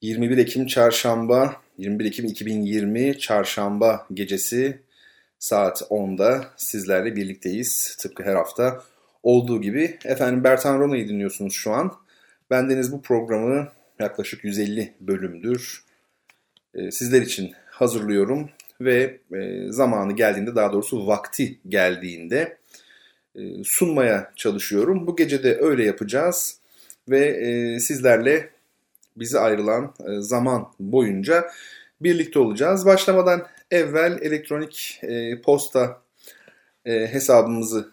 21 Ekim 2020 Çarşamba gecesi saat 10'da sizlerle birlikteyiz. Tıpkı her hafta olduğu gibi. Efendim, Bertan Rona'yı dinliyorsunuz şu an. Bendeniz bu programı yaklaşık 150 bölümdür sizler için hazırlıyorum. Ve zamanı geldiğinde, daha doğrusu vakti geldiğinde sunmaya çalışıyorum. Bu gece de öyle yapacağız. Ve sizlerle bize ayrılan zaman boyunca birlikte olacağız. Başlamadan evvel elektronik posta hesabımızı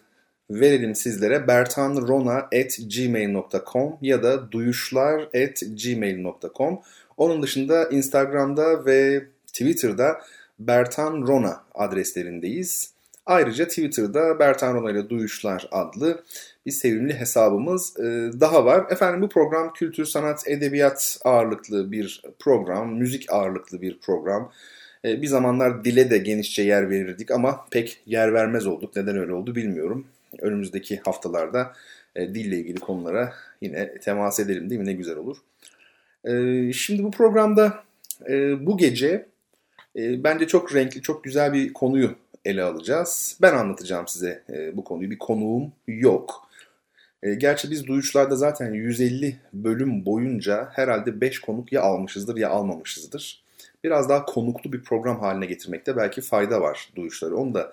verelim sizlere. bertanrona@gmail.com ya da duyuşlar@gmail.com. Onun dışında Instagram'da ve Twitter'da Bertan Rona adreslerindeyiz. Ayrıca Twitter'da Bertan Rona ile Duyuşlar adlı bir sevimli hesabımız daha var. Efendim, bu program kültür, sanat, edebiyat ağırlıklı bir program, müzik ağırlıklı bir program. Bir zamanlar dile de genişçe yer verirdik ama pek yer vermez olduk. Neden öyle oldu bilmiyorum. Önümüzdeki haftalarda dille ilgili konulara yine temas edelim, değil mi? Ne güzel olur. Şimdi bu programda bu gece bence çok renkli, çok güzel bir konuyu ele alacağız. Ben anlatacağım size bu konuyu. Bir konuğum yok. Gerçi biz Duyuşlar'da zaten 150 bölüm boyunca herhalde 5 konuk ya almışızdır ya almamışızdır. Biraz daha konuklu bir program haline getirmekte belki fayda var Duyuşlar'ı. Onu da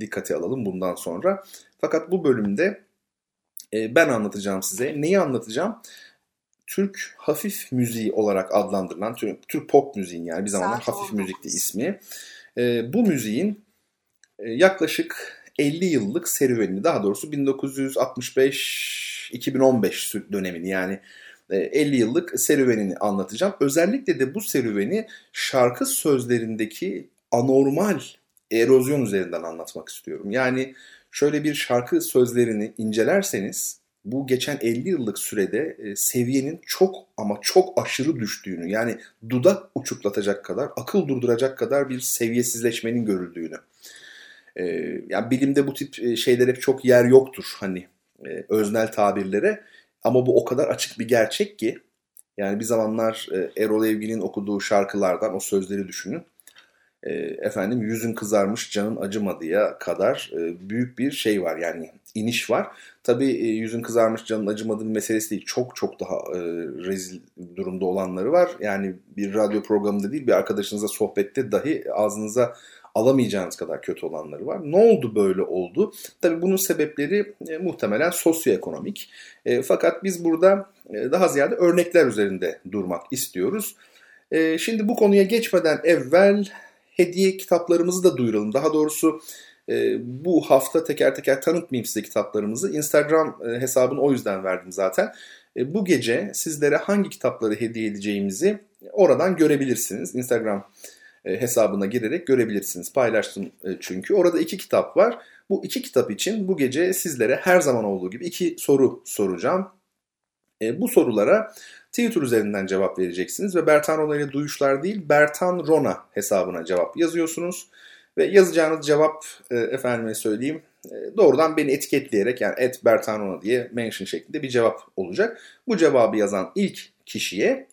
dikkate alalım bundan sonra. Fakat bu bölümde ben anlatacağım size. Neyi anlatacağım? Türk hafif müziği olarak adlandırılan, Türk pop müziğin, yani bir zamanlar hafif müzikti ismi. Bu müziğin yaklaşık 50 yıllık serüvenini, daha doğrusu 1965-2015 dönemini, yani 50 yıllık serüvenini anlatacağım. Özellikle de bu serüveni şarkı sözlerindeki anormal erozyon üzerinden anlatmak istiyorum. Yani şöyle, bir şarkı sözlerini incelerseniz bu geçen 50 yıllık sürede seviyenin çok ama çok aşırı düştüğünü, yani dudak uçuklatacak kadar, akıl durduracak kadar bir seviyesizleşmenin görüldüğünü. Yani bilimde bu tip şeylere hep çok yer yoktur, hani öznel tabirlere, ama bu o kadar açık bir gerçek ki, yani bir zamanlar Erol Evgin'in okuduğu şarkılardan o sözleri düşünün. Efendim, yüzün kızarmış canın acımadıya kadar büyük bir şey var, yani iniş var. Tabii yüzün kızarmış canın acımadığı meselesi değil, çok çok daha rezil durumda olanları var. Yani bir radyo programında değil, bir arkadaşınıza sohbette dahi ağzınıza alamayacağınız kadar kötü olanları var. Ne oldu böyle oldu? Tabii bunun sebepleri muhtemelen sosyoekonomik. Fakat biz burada daha ziyade örnekler üzerinde durmak istiyoruz. Şimdi bu konuya geçmeden evvel hediye kitaplarımızı da duyuralım. Daha doğrusu bu hafta teker teker tanıtmayayım size kitaplarımızı. Instagram hesabını o yüzden verdim zaten. Bu gece sizlere hangi kitapları hediye edeceğimizi oradan görebilirsiniz. Instagram hesabına girerek görebilirsiniz. Paylaştım çünkü. Orada 2 kitap var. Bu 2 kitap için bu gece sizlere her zaman olduğu gibi 2 soru soracağım. Bu sorulara Twitter üzerinden cevap vereceksiniz ve Bertan Rona ile Duyuşlar değil, Bertan Rona hesabına cevap yazıyorsunuz. Ve yazacağınız cevap, efendime söyleyeyim, doğrudan beni etiketleyerek, yani @bertanrona diye mention şeklinde bir cevap olacak. Bu cevabı yazan ilk kişiye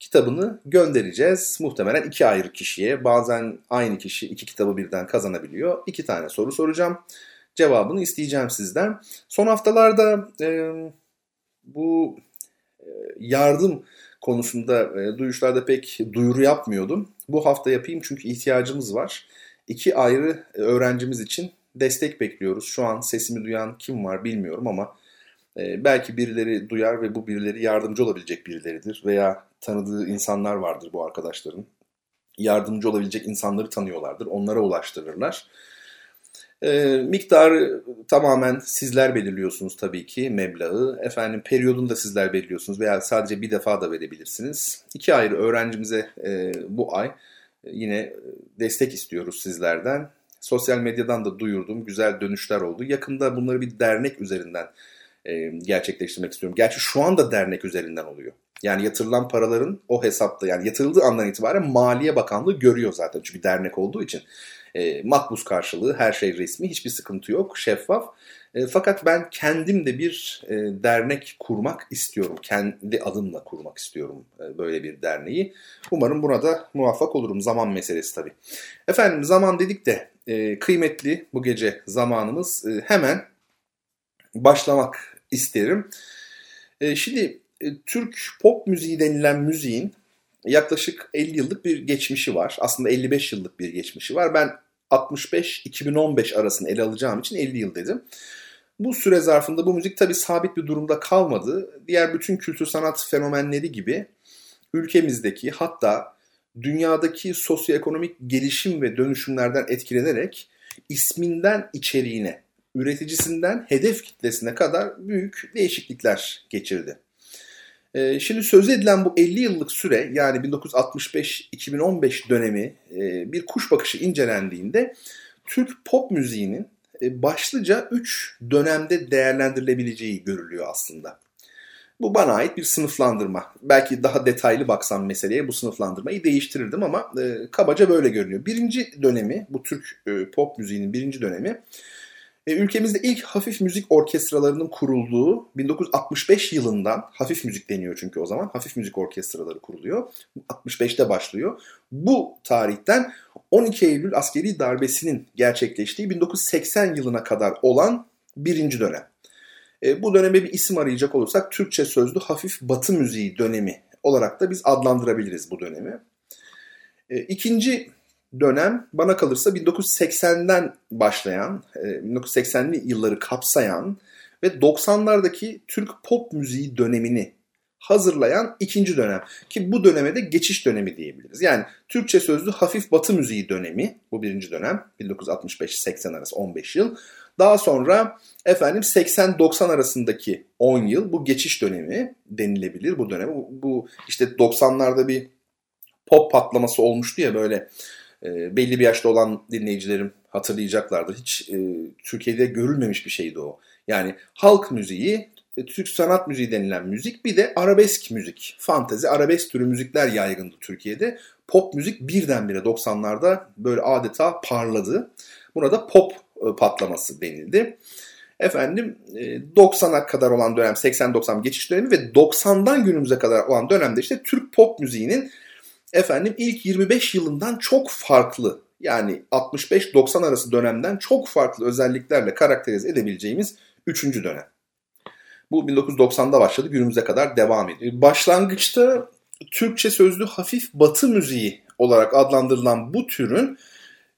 kitabını göndereceğiz. Muhtemelen 2 ayrı kişiye, bazen aynı kişi 2 kitabı birden kazanabiliyor. 2 tane soru soracağım. Cevabını isteyeceğim sizden. Son haftalarda bu yardım konusunda Duyuşlarda pek duyuru yapmıyordum. Bu hafta yapayım çünkü ihtiyacımız var. 2 ayrı öğrencimiz için destek bekliyoruz. Şu an sesimi duyan kim var bilmiyorum ama belki birileri duyar ve bu birileri yardımcı olabilecek birileridir. Veya tanıdığı insanlar vardır bu arkadaşların. Yardımcı olabilecek insanları tanıyorlardır. Onlara ulaştırırlar. Miktarı tamamen sizler belirliyorsunuz tabii ki, meblağı. Efendim, periyodunu da sizler belirliyorsunuz veya sadece bir defa da verebilirsiniz. 2 ayrı öğrencimize bu ay yine destek istiyoruz sizlerden. Sosyal medyadan da duyurdum. Güzel dönüşler oldu. Yakında bunları bir dernek üzerinden gerçekleştirmek istiyorum. Gerçi şu anda dernek üzerinden oluyor. Yani yatırılan paraların o hesapta, yani yatırıldığı andan itibaren Maliye Bakanlığı görüyor zaten. Çünkü dernek olduğu için. Makbuz karşılığı, her şey resmi, hiçbir sıkıntı yok, şeffaf. Fakat ben kendim de bir dernek kurmak istiyorum. Kendi adımla kurmak istiyorum böyle bir derneği. Umarım buna da muvaffak olurum. Zaman meselesi tabii. Efendim, zaman dedik de kıymetli bu gece zamanımız. Hemen başlamak isterim. Şimdi Türk pop müziği denilen müziğin yaklaşık 50 yıllık bir geçmişi var. Aslında 55 yıllık bir geçmişi var. Ben 65-2015 arasını ele alacağım için 50 yıl dedim. Bu süre zarfında bu müzik tabii sabit bir durumda kalmadı. Diğer bütün kültür sanat fenomenleri gibi ülkemizdeki, hatta dünyadaki sosyoekonomik gelişim ve dönüşümlerden etkilenerek isminden içeriğine, üreticisinden hedef kitlesine kadar büyük değişiklikler geçirdi. Şimdi söz edilen bu 50 yıllık süre, yani 1965-2015 dönemi bir kuş bakışı incelendiğinde Türk pop müziğinin başlıca 3 dönemde değerlendirilebileceği görülüyor aslında. Bu bana ait bir sınıflandırma. Belki daha detaylı baksam meseleye bu sınıflandırmayı değiştirirdim ama kabaca böyle görünüyor. Birinci dönemi, bu Türk pop müziğinin birinci dönemi, ülkemizde ilk hafif müzik orkestralarının kurulduğu 1965 yılından, hafif müzik deniyor çünkü o zaman, hafif müzik orkestraları kuruluyor. 65'te başlıyor. Bu tarihten 12 Eylül askeri darbesinin gerçekleştiği 1980 yılına kadar olan birinci dönem. Bu döneme bir isim arayacak olursak Türkçe sözlü hafif batı müziği dönemi olarak da biz adlandırabiliriz bu dönemi. İkinci dönem bana kalırsa 1980'den başlayan, 1980'li yılları kapsayan ve 90'lardaki Türk pop müziği dönemini hazırlayan ikinci dönem. Ki bu döneme de geçiş dönemi diyebiliriz. Yani Türkçe sözlü hafif batı müziği dönemi bu birinci dönem. 1965-80 arası 15 yıl. Daha sonra 80-90 arasındaki 10 yıl bu geçiş dönemi denilebilir bu döneme. Bu işte 90'larda bir pop patlaması olmuştu ya böyle. Belli bir yaşta olan dinleyicilerim hatırlayacaklardır. Hiç Türkiye'de görülmemiş bir şeydi o. Yani halk müziği, Türk sanat müziği denilen müzik, bir de arabesk müzik, fantezi, arabesk türü müzikler yaygındı Türkiye'de. Pop müzik birdenbire 90'larda böyle adeta parladı. Buna da pop patlaması denildi. 90'a kadar olan dönem 80-90 geçiş dönemi ve 90'dan günümüze kadar olan dönemde işte Türk pop müziğinin ilk 25 yılından çok farklı, yani 65-90 arası dönemden çok farklı özelliklerle karakterize edebileceğimiz 3. dönem. Bu 1990'da başladı, günümüze kadar devam ediyor. Başlangıçta Türkçe sözlü hafif batı müziği olarak adlandırılan bu türün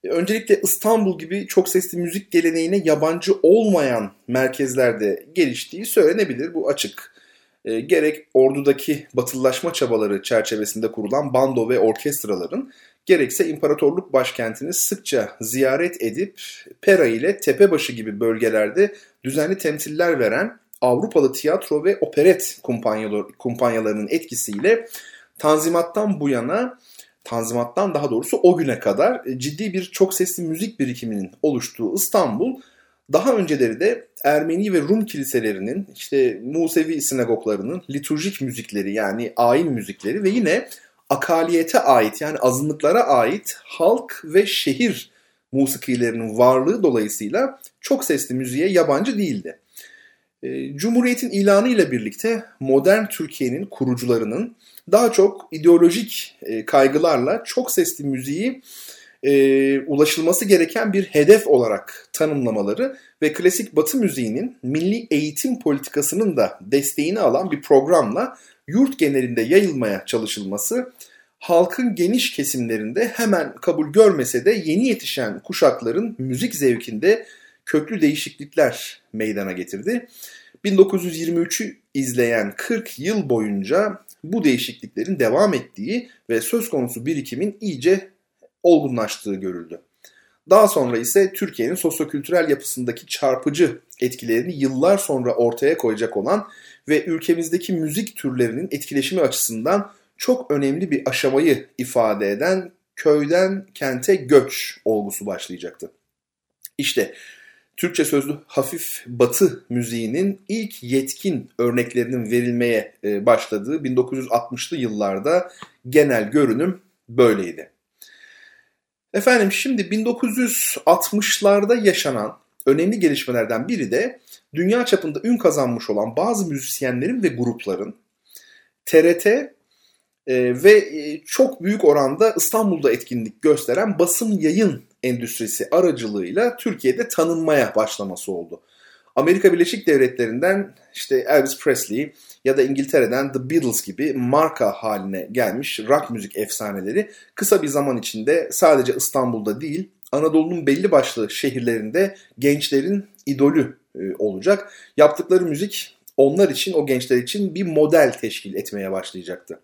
öncelikle İstanbul gibi çok sesli müzik geleneğine yabancı olmayan merkezlerde geliştiği söylenebilir, bu açık. Gerek ordudaki batılılaşma çabaları çerçevesinde kurulan bando ve orkestraların, gerekse imparatorluk başkentini sıkça ziyaret edip Pera ile Tepebaşı gibi bölgelerde düzenli temsiller veren Avrupalı tiyatro ve operet kumpanyalarının etkisiyle tanzimattan daha doğrusu o güne kadar ciddi bir çok sesli müzik birikiminin oluştuğu İstanbul, daha önceleri de Ermeni ve Rum kiliselerinin, işte Musevi sinagoglarının liturjik müzikleri, yani ayin müzikleri ve yine akaliyete ait, yani azınlıklara ait halk ve şehir musikilerinin varlığı dolayısıyla çok sesli müziğe yabancı değildi. Cumhuriyetin ilanı ile birlikte modern Türkiye'nin kurucularının daha çok ideolojik kaygılarla çok sesli müziği ulaşılması gereken bir hedef olarak tanımlamaları ve klasik batı müziğinin milli eğitim politikasının da desteğini alan bir programla yurt genelinde yayılmaya çalışılması, halkın geniş kesimlerinde hemen kabul görmese de yeni yetişen kuşakların müzik zevkinde köklü değişiklikler meydana getirdi. 1923'ü izleyen 40 yıl boyunca bu değişikliklerin devam ettiği ve söz konusu birikimin iyice olgunlaştığı görüldü. Daha sonra ise Türkiye'nin sosyokültürel yapısındaki çarpıcı etkilerini yıllar sonra ortaya koyacak olan ve ülkemizdeki müzik türlerinin etkileşimi açısından çok önemli bir aşamayı ifade eden köyden kente göç olgusu başlayacaktı. İşte Türkçe sözlü hafif batı müziğinin ilk yetkin örneklerinin verilmeye başladığı 1960'lı yıllarda genel görünüm böyleydi. Efendim şimdi 1960'larda yaşanan önemli gelişmelerden biri de dünya çapında ün kazanmış olan bazı müzisyenlerin ve grupların TRT ve çok büyük oranda İstanbul'da etkinlik gösteren basın yayın endüstrisi aracılığıyla Türkiye'de tanınmaya başlaması oldu. Amerika Birleşik Devletleri'nden işte Elvis Presley ya da İngiltere'den The Beatles gibi marka haline gelmiş rock müzik efsaneleri kısa bir zaman içinde sadece İstanbul'da değil, Anadolu'nun belli başlı şehirlerinde gençlerin idolü olacak. Yaptıkları müzik onlar için, o gençler için bir model teşkil etmeye başlayacaktı.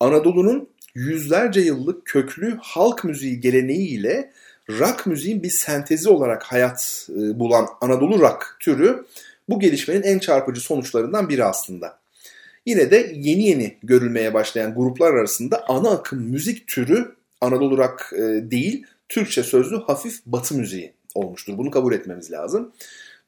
Anadolu'nun yüzlerce yıllık köklü halk müziği geleneğiyle rock müziğin bir sentezi olarak hayat bulan Anadolu rock türü bu gelişmenin en çarpıcı sonuçlarından biri aslında. Yine de yeni görülmeye başlayan gruplar arasında ana akım müzik türü Anadolu rock değil, Türkçe sözlü hafif batı müziği olmuştur. Bunu kabul etmemiz lazım.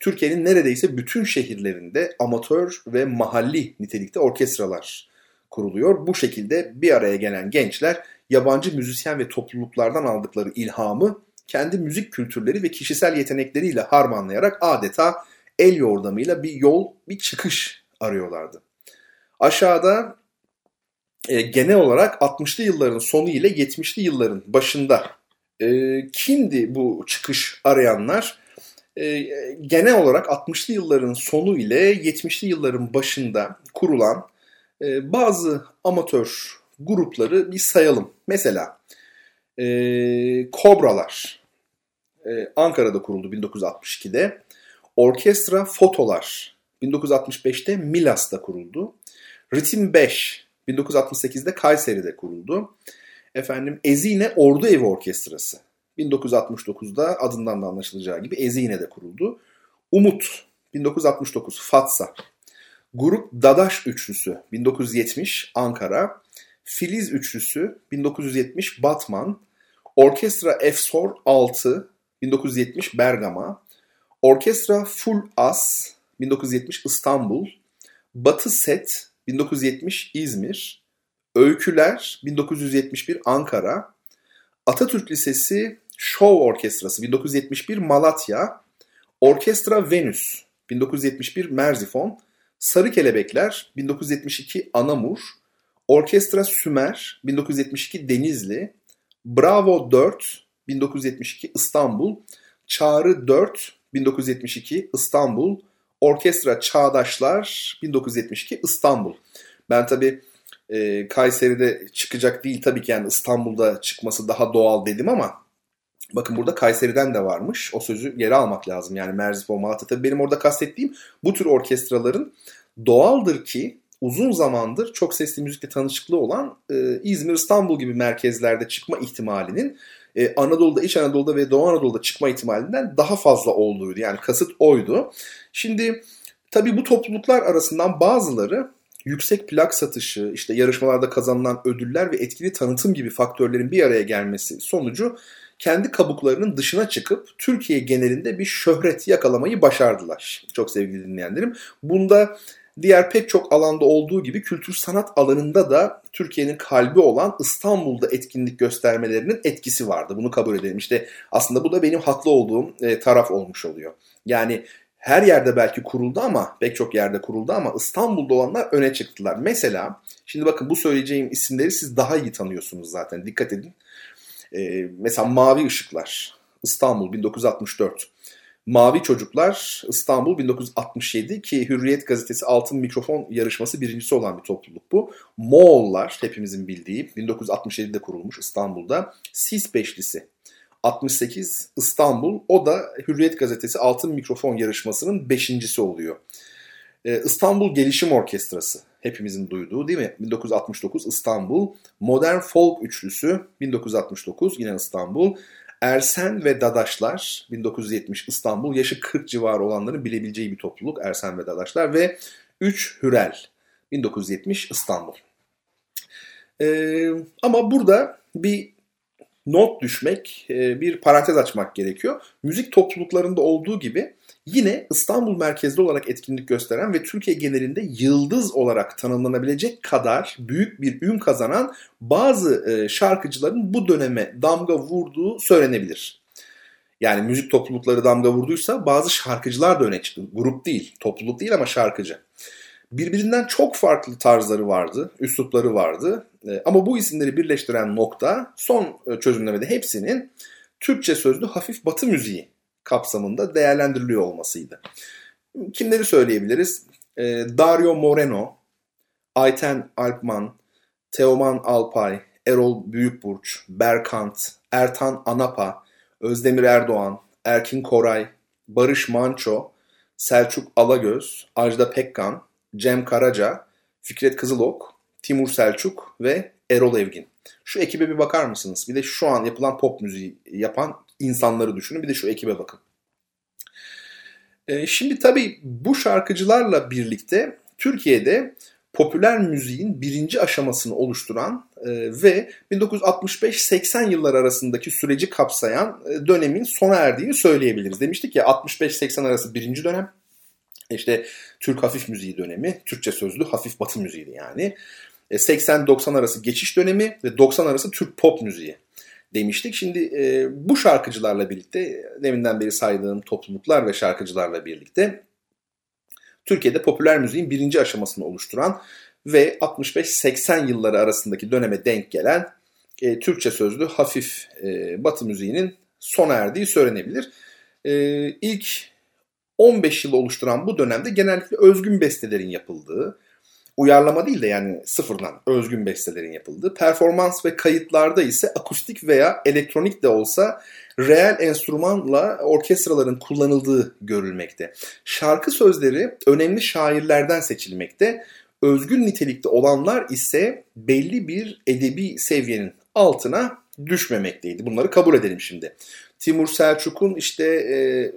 Türkiye'nin neredeyse bütün şehirlerinde amatör ve mahalli nitelikte orkestralar kuruluyor. Bu şekilde bir araya gelen gençler yabancı müzisyen ve topluluklardan aldıkları ilhamı kendi müzik kültürleri ve kişisel yetenekleriyle harmanlayarak adeta el yordamıyla bir yol, bir çıkış arıyorlardı. Aşağıda genel olarak 60'lı yılların sonu ile 70'li yılların başında kimdi bu çıkış arayanlar? Genel olarak 60'lı yılların sonu ile 70'li yılların başında kurulan bazı amatör grupları bir sayalım. Mesela Kobralar Ankara'da kuruldu 1962'de. Orkestra Fotolar 1965'te Milas'ta kuruldu. Ritim 5 1968'de Kayseri'de kuruldu. Efendim Ezine Ordu Evi Orkestrası 1969'da adından da anlaşılacağı gibi Ezine'de kuruldu. Umut 1969 Fatsa. Grup Dadaş Üçlüsü 1970 Ankara, Filiz Üçlüsü 1970 Batman, Orkestra F-Sor 6 1970 Bergama, Orkestra Full As 1970 İstanbul, Batı Set 1970 İzmir, Öyküler 1971 Ankara, Atatürk Lisesi Show Orkestrası 1971 Malatya, Orkestra Venus 1971 Merzifon, Sarı Kelebekler 1972 Anamur, Orkestra Sümer 1972 Denizli, Bravo 4 1972 İstanbul, Çağrı 4 1972 İstanbul, Orkestra Çağdaşlar 1972 İstanbul. Ben tabii Kayseri'de çıkacak değil tabii ki, yani İstanbul'da çıkması daha doğal dedim ama bakın burada Kayseri'den de varmış. O sözü geri almak lazım. Yani Merzifon, Malatya. Tabii benim orada kastettiğim bu tür orkestraların doğaldır ki uzun zamandır çok sesli müzikle tanışıklığı olan İzmir, İstanbul gibi merkezlerde çıkma ihtimalinin Anadolu'da, İç Anadolu'da ve Doğu Anadolu'da çıkma ihtimalinden daha fazla olduğuydu. Yani kasıt oydu. Şimdi tabii bu topluluklar arasından bazıları yüksek plak satışı, işte yarışmalarda kazanılan ödüller ve etkili tanıtım gibi faktörlerin bir araya gelmesi sonucu kendi kabuklarının dışına çıkıp Türkiye genelinde bir şöhret yakalamayı başardılar. Çok sevgili dinleyenlerim. Bunda diğer pek çok alanda olduğu gibi kültür sanat alanında da Türkiye'nin kalbi olan İstanbul'da etkinlik göstermelerinin etkisi vardı. Bunu kabul edelim. İşte aslında bu da benim haklı olduğum taraf olmuş oluyor. Yani her yerde belki kuruldu ama pek çok yerde kuruldu ama İstanbul'da olanlar öne çıktılar. Mesela şimdi bakın bu söyleyeceğim isimleri siz daha iyi tanıyorsunuz zaten, dikkat edin. Mesela Mavi Işıklar İstanbul 1964, Mavi Çocuklar İstanbul 1967 ki Hürriyet Gazetesi Altın Mikrofon yarışması birincisi olan bir topluluk bu. Moğollar hepimizin bildiği 1967'de kurulmuş İstanbul'da. Sis Beşlisi 68 İstanbul, o da Hürriyet Gazetesi Altın Mikrofon yarışmasının beşincisi oluyor. İstanbul Gelişim Orkestrası hepimizin duyduğu değil mi? 1969 İstanbul, Modern Folk Üçlüsü 1969 yine İstanbul, Ersen ve Dadaşlar, 1970 İstanbul, yaşı 40 civarı olanların bilebileceği bir topluluk Ersen ve Dadaşlar ve 3 Hürel, 1970 İstanbul. Ama burada bir not düşmek, bir parantez açmak gerekiyor. Müzik topluluklarında olduğu gibi yine İstanbul merkezli olarak etkinlik gösteren ve Türkiye genelinde yıldız olarak tanımlanabilecek kadar büyük bir ün kazanan bazı şarkıcıların bu döneme damga vurduğu söylenebilir. Yani müzik toplulukları damga vurduysa bazı şarkıcılar da öne çıktı. Grup değil, topluluk değil ama şarkıcı. Birbirinden çok farklı tarzları vardı, üslupları vardı. Ama bu isimleri birleştiren nokta son çözümlemede hepsinin Türkçe sözlü hafif batı müziği kapsamında değerlendiriliyor olmasıydı. Kimleri söyleyebiliriz? Dario Moreno, Ayten Alpman, Teoman Alpay, Erol Büyükburç, Berkant, Ertan Anapa, Özdemir Erdoğan, Erkin Koray, Barış Manço, Selçuk Alagöz, Ajda Pekkan, Cem Karaca, Fikret Kızılok, Timur Selçuk ve Erol Evgin. Şu ekibe bir bakar mısınız? Bir de şu an yapılan pop müziği yapan insanları düşünün. Bir de şu ekibe bakın. Şimdi tabii bu şarkıcılarla birlikte Türkiye'de popüler müziğin birinci aşamasını oluşturan ve 1965-80 yılları arasındaki süreci kapsayan dönemin sona erdiğini söyleyebiliriz. Demiştik ya 65-80 arası birinci dönem. İşte Türk hafif müziği dönemi, Türkçe sözlü hafif batı müziği yani. 80-90 arası geçiş dönemi ve 90 arası Türk pop müziği demiştik. Şimdi bu şarkıcılarla birlikte, deminden beri saydığım topluluklar ve şarkıcılarla birlikte Türkiye'de popüler müziğin birinci aşamasını oluşturan ve 65-80 yılları arasındaki döneme denk gelen Türkçe sözlü hafif batı müziğinin sona erdiği söylenebilir. İlk 15 yılı oluşturan bu dönemde genellikle özgün bestelerin yapıldığı, uyarlama değil de yani sıfırdan özgün bestelerin yapıldığı, performans ve kayıtlarda ise akustik veya elektronik de olsa reel enstrümanla orkestraların kullanıldığı görülmekte. Şarkı sözleri önemli şairlerden seçilmekte, özgün nitelikte olanlar ise belli bir edebi seviyenin altına düşmemekteydi. Bunları kabul edelim şimdi. Timur Selçuk'un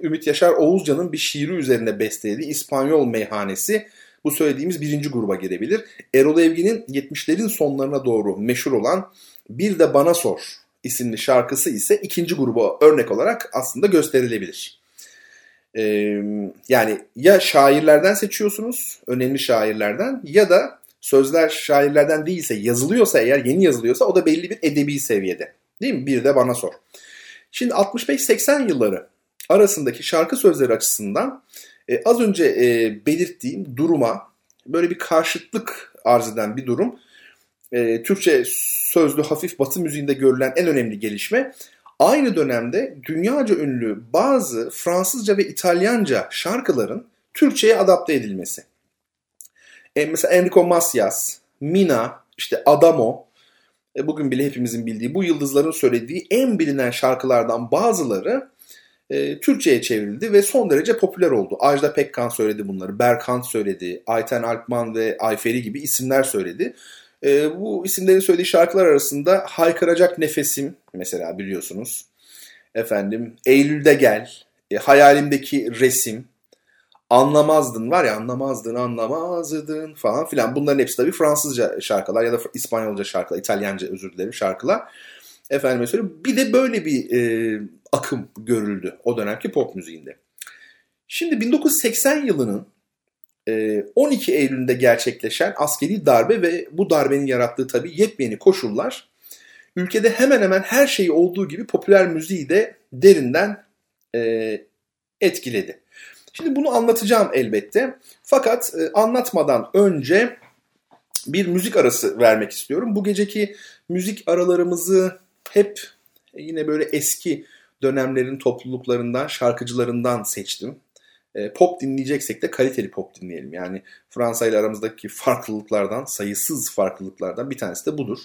Ümit Yaşar Oğuzcan'ın bir şiiri üzerine bestelediği İspanyol Meyhanesi bu söylediğimiz birinci gruba girebilir. Erol Evgin'in 70'lerin sonlarına doğru meşhur olan Bir de Bana Sor isimli şarkısı ise ikinci gruba örnek olarak aslında gösterilebilir. Yani ya şairlerden seçiyorsunuz, önemli şairlerden, ya da sözler şairlerden değilse, yazılıyorsa eğer, yeni yazılıyorsa o da belli bir edebi seviyede. Değil mi? Bir de Bana Sor. Şimdi 65-80 yılları arasındaki şarkı sözleri açısından az önce belirttiğim duruma böyle bir karşıtlık arz eden bir durum. Türkçe sözlü hafif batı müziğinde görülen en önemli gelişme, aynı dönemde dünyaca ünlü bazı Fransızca ve İtalyanca şarkıların Türkçe'ye adapte edilmesi. Mesela Enrico Macias, Mina, Adamo, bugün bile hepimizin bildiği bu yıldızların söylediği en bilinen şarkılardan bazıları Türkçe'ye çevrildi ve son derece popüler oldu. Ajda Pekkan söyledi bunları, Berkant söyledi, Ayten Alpman ve Ayferi gibi isimler söyledi. Bu isimlerin söylediği şarkılar arasında Haykıracak Nefesim mesela biliyorsunuz. Eylül'de Gel, Hayalimdeki Resim, Anlamazdın var ya, anlamazdın falan filan. Bunların hepsi tabii Fransızca şarkılar ya da İspanyolca şarkılar, İtalyanca şarkılar. Bir de böyle bir akım görüldü o dönemki pop müziğinde. Şimdi 1980 yılının 12 Eylül'de gerçekleşen askeri darbe ve bu darbenin yarattığı tabii yepyeni koşullar ülkede hemen hemen her şeyi olduğu gibi popüler müziği de derinden etkiledi. Şimdi bunu anlatacağım elbette. Fakat anlatmadan önce bir müzik arası vermek istiyorum. Bu geceki müzik aralarımızı hep yine böyle eski dönemlerin topluluklarından, şarkıcılarından seçtim. Pop dinleyeceksek de kaliteli pop dinleyelim. Yani Fransa ile aramızdaki farklılıklardan, sayısız farklılıklardan bir tanesi de budur.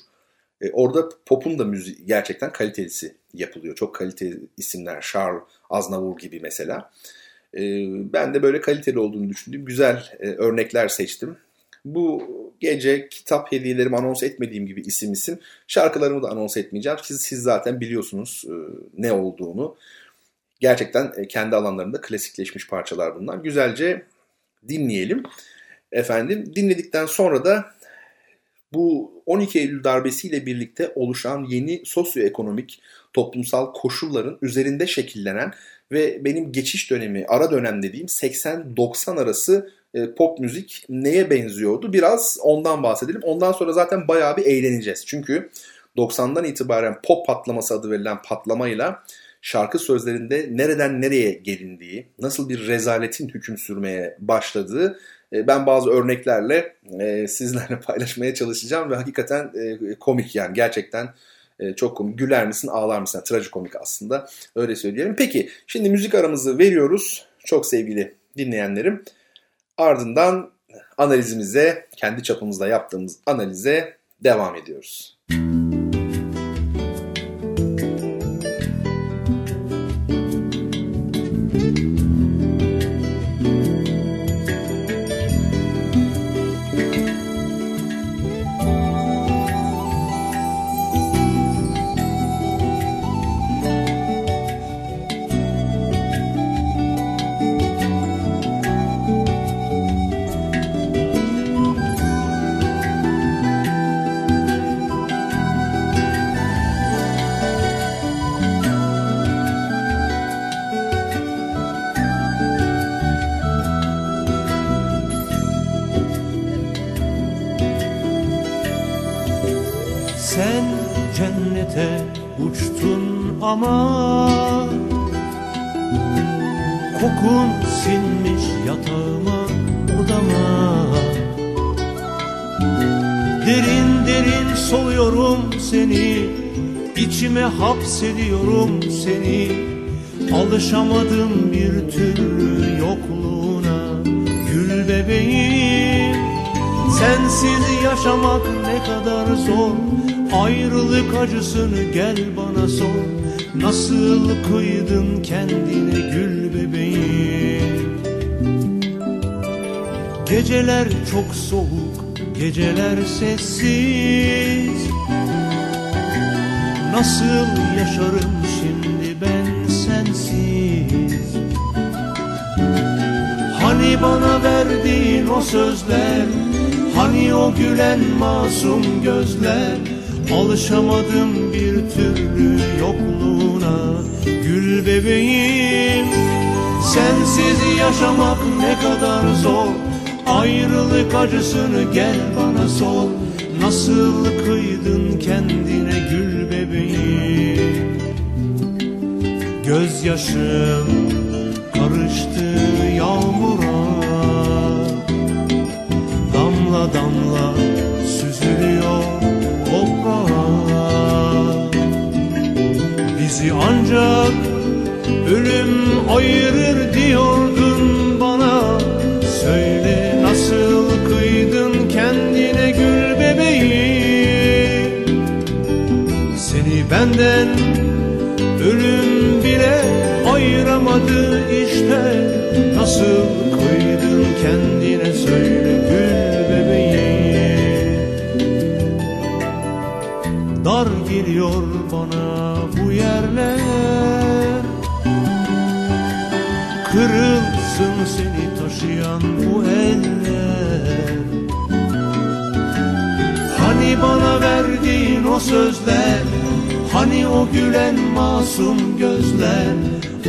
Orada popun da müziği gerçekten kalitelisi yapılıyor. Çok kaliteli isimler, Charles Aznavour gibi mesela. Ben de böyle kaliteli olduğunu düşündüğüm güzel örnekler seçtim. Bu Gece kitap hediyelerimi anons etmediğim gibi isim şarkılarımı da anons etmeyeceğim. Siz zaten biliyorsunuz ne olduğunu. Gerçekten kendi alanlarında klasikleşmiş parçalar bunlar. Güzelce dinleyelim. Efendim, dinledikten sonra da bu 12 Eylül darbesiyle birlikte oluşan yeni sosyoekonomik toplumsal koşulların üzerinde şekillenen ve benim geçiş dönemi, ara dönem dediğim 80-90 arası pop müzik neye benziyordu? Biraz ondan bahsedelim. Ondan sonra zaten bayağı bir eğleneceğiz. Çünkü 90'dan itibaren pop patlaması adı verilen patlamayla şarkı sözlerinde nereden nereye gelindiği, nasıl bir rezaletin hüküm sürmeye başladığı ben bazı örneklerle sizlerle paylaşmaya çalışacağım ve hakikaten komik, yani gerçekten çok komik. Güler misin, ağlar mısın? Yani trajikomik aslında, öyle söyleyelim. Peki, şimdi müzik aramızı veriyoruz çok sevgili dinleyenlerim. Ardından analizimize, kendi çapımızda yaptığımız analize devam ediyoruz. Hapsediyorum seni, alışamadım bir türlü yokluğuna. Gül bebeğim, sensiz yaşamak ne kadar zor. Ayrılık acısını gel bana sor. Nasıl kıydın kendine gül bebeğim? Geceler çok soğuk, geceler sessiz. Nasıl yaşarım şimdi ben sensiz? Hani bana verdiğin o sözler, hani o gülen masum gözler, alışamadım bir türlü yokluğuna. Gül bebeğim, sensiz yaşamak ne kadar zor. Ayrılık acısını gel bana sol. Nasıl kıydın kendine gül bebeğim? Gözyaşım karıştı yağmura, damla damla süzülüyor toprağa. Bizi ancak ölüm ayırır diyordun bana. Söyle, nasıl kıydın kendine gül bebeğim? Seni benden ölüm bile ayıramadı işte. Nasıl kıydın kendine söyle gül bebeğim? Dar geliyor bana bu yerler, kırılsın seni taşıyan bu eller. Hani bana verdiğin o sözler, hani o gülen masum gözler,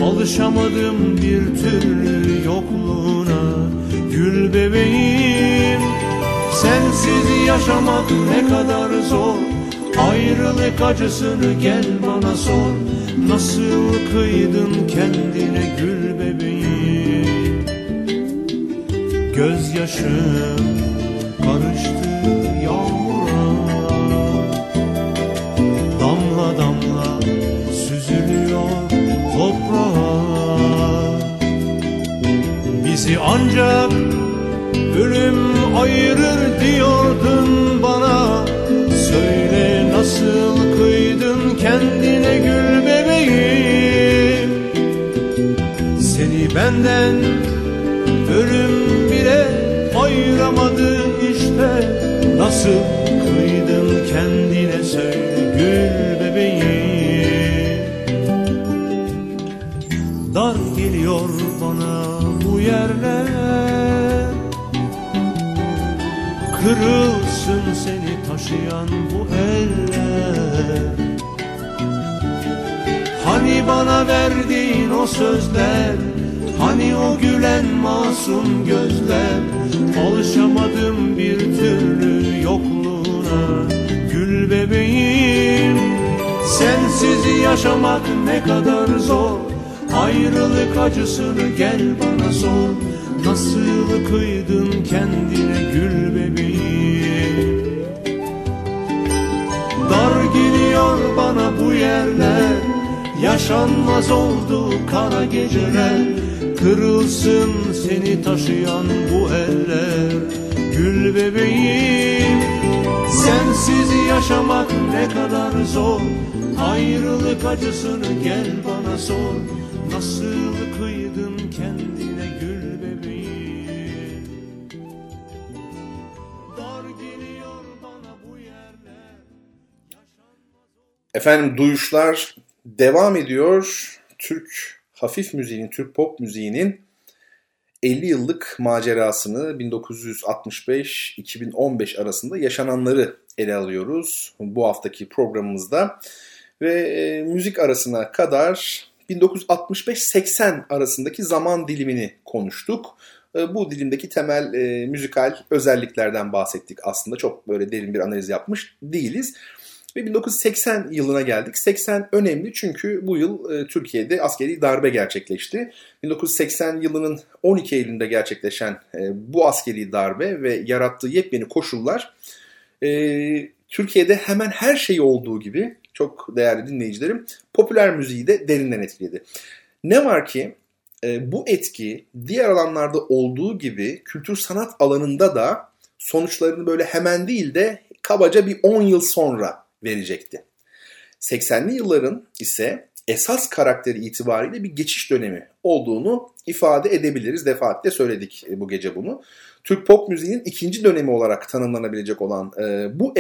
alışamadım bir türlü yokluğuna. Gül bebeğim, sensiz yaşamak ne kadar zor. Ayrılık acısını gel bana sor. Nasıl kıydın kendine gül bebeğim? Gözyaşım karıştı yağmura, damla damla süzülüyor toprağa. Bizi ancak ölüm ayırır diyordun bana. Söyle, nasıl kıydın kendine gül bebeğim? Seni benden ölüm bile ayıramadı işte. Nasıl kıydın kendine söyle gül bebeği. Dar geliyor bana bu yerler. Kırılsın seni taşıyan bu eller. Hani bana verdiğin o sözler, hani o gülen masum gözler. Alışamadım bir türlü yokluğuna gül bebeğim. Sensiz yaşamak ne kadar zor, ayrılık acısını gel bana sor. Nasıl kıydın kendine gül bebeğim. Dar geliyor bana bu yerler, yaşanmaz oldu kara geceler. Kırılsın seni taşıyan bu eller gül bebeğim. Sensiz yaşamak ne kadar zor, ayrılık acısını gel bana sor. Nasıl kıydın kendine gül bebeğim. Dar geliyor bana bu yerler. Efendim, Duyuşlar devam ediyor. Türk hafif müziğin, Türk pop müziğinin 50 yıllık macerasını, 1965-2015 arasında yaşananları ele alıyoruz bu haftaki programımızda. Ve müzik arasına kadar 1965-80 arasındaki zaman dilimini konuştuk. Bu dilimdeki temel müzikal özelliklerden bahsettik aslında. Çok böyle derin bir analiz yapmış değiliz. Ve 1980 yılına geldik. 80 önemli çünkü bu yıl Türkiye'de askeri darbe gerçekleşti. 1980 yılının 12 Eylül'ünde gerçekleşen bu askeri darbe ve yarattığı yepyeni koşullar Türkiye'de hemen her şey olduğu gibi, çok değerli dinleyicilerim, popüler müziği de derinden etkiledi. Ne var ki bu etki diğer alanlarda olduğu gibi kültür sanat alanında da sonuçlarını böyle hemen değil de kabaca bir 10 yıl sonra verecekti. 80'li yılların ise esas karakteri itibariyle bir geçiş dönemi olduğunu ifade edebiliriz. Defaatle söyledik bu gece bunu. Türk pop müziğinin ikinci dönemi olarak tanımlanabilecek olan bu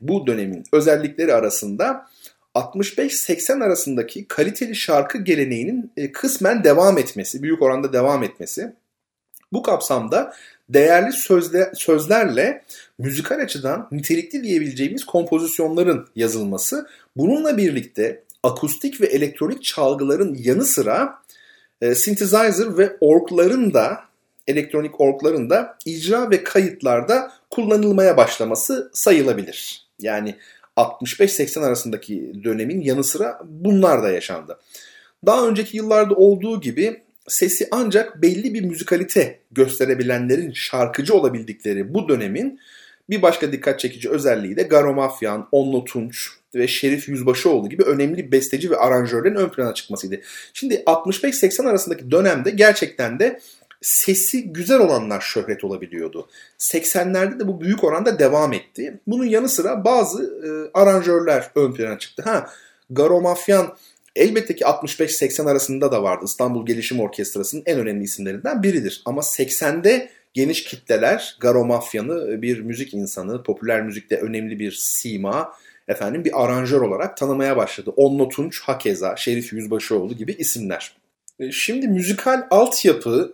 bu dönemin özellikleri arasında 65-80 arasındaki kaliteli şarkı geleneğinin kısmen devam etmesi, büyük oranda devam etmesi. Bu kapsamda değerli sözlerle müzikal açıdan nitelikli diyebileceğimiz kompozisyonların yazılması, bununla birlikte akustik ve elektronik çalgıların yanı sıra synthesizer ve orgların da, elektronik orgların da icra ve kayıtlarda kullanılmaya başlaması sayılabilir. Yani 65-80 arasındaki dönemin yanı sıra bunlar da yaşandı. Daha önceki yıllarda olduğu gibi sesi ancak belli bir müzikalite gösterebilenlerin şarkıcı olabildikleri bu dönemin bir başka dikkat çekici özelliği de Garo Mafyan, Onno Tunç ve Şerif Yüzbaşıoğlu gibi önemli besteci ve aranjörlerin ön plana çıkmasıydı. Şimdi 65-80 arasındaki dönemde gerçekten de sesi güzel olanlar şöhret olabiliyordu. 80'lerde de bu büyük oranda devam etti. Bunun yanı sıra bazı aranjörler ön plana çıktı. Garo Mafyan elbette ki 65-80 arasında da vardı. İstanbul Gelişim Orkestrası'nın en önemli isimlerinden biridir. Ama 80'de geniş kitleler Garo Mafyan'ı bir müzik insanı, popüler müzikte önemli bir sima, bir aranjör olarak tanımaya başladı. Onno Tunç, hakeza Şerif Yüzbaşıoğlu gibi isimler. Şimdi müzikal altyapı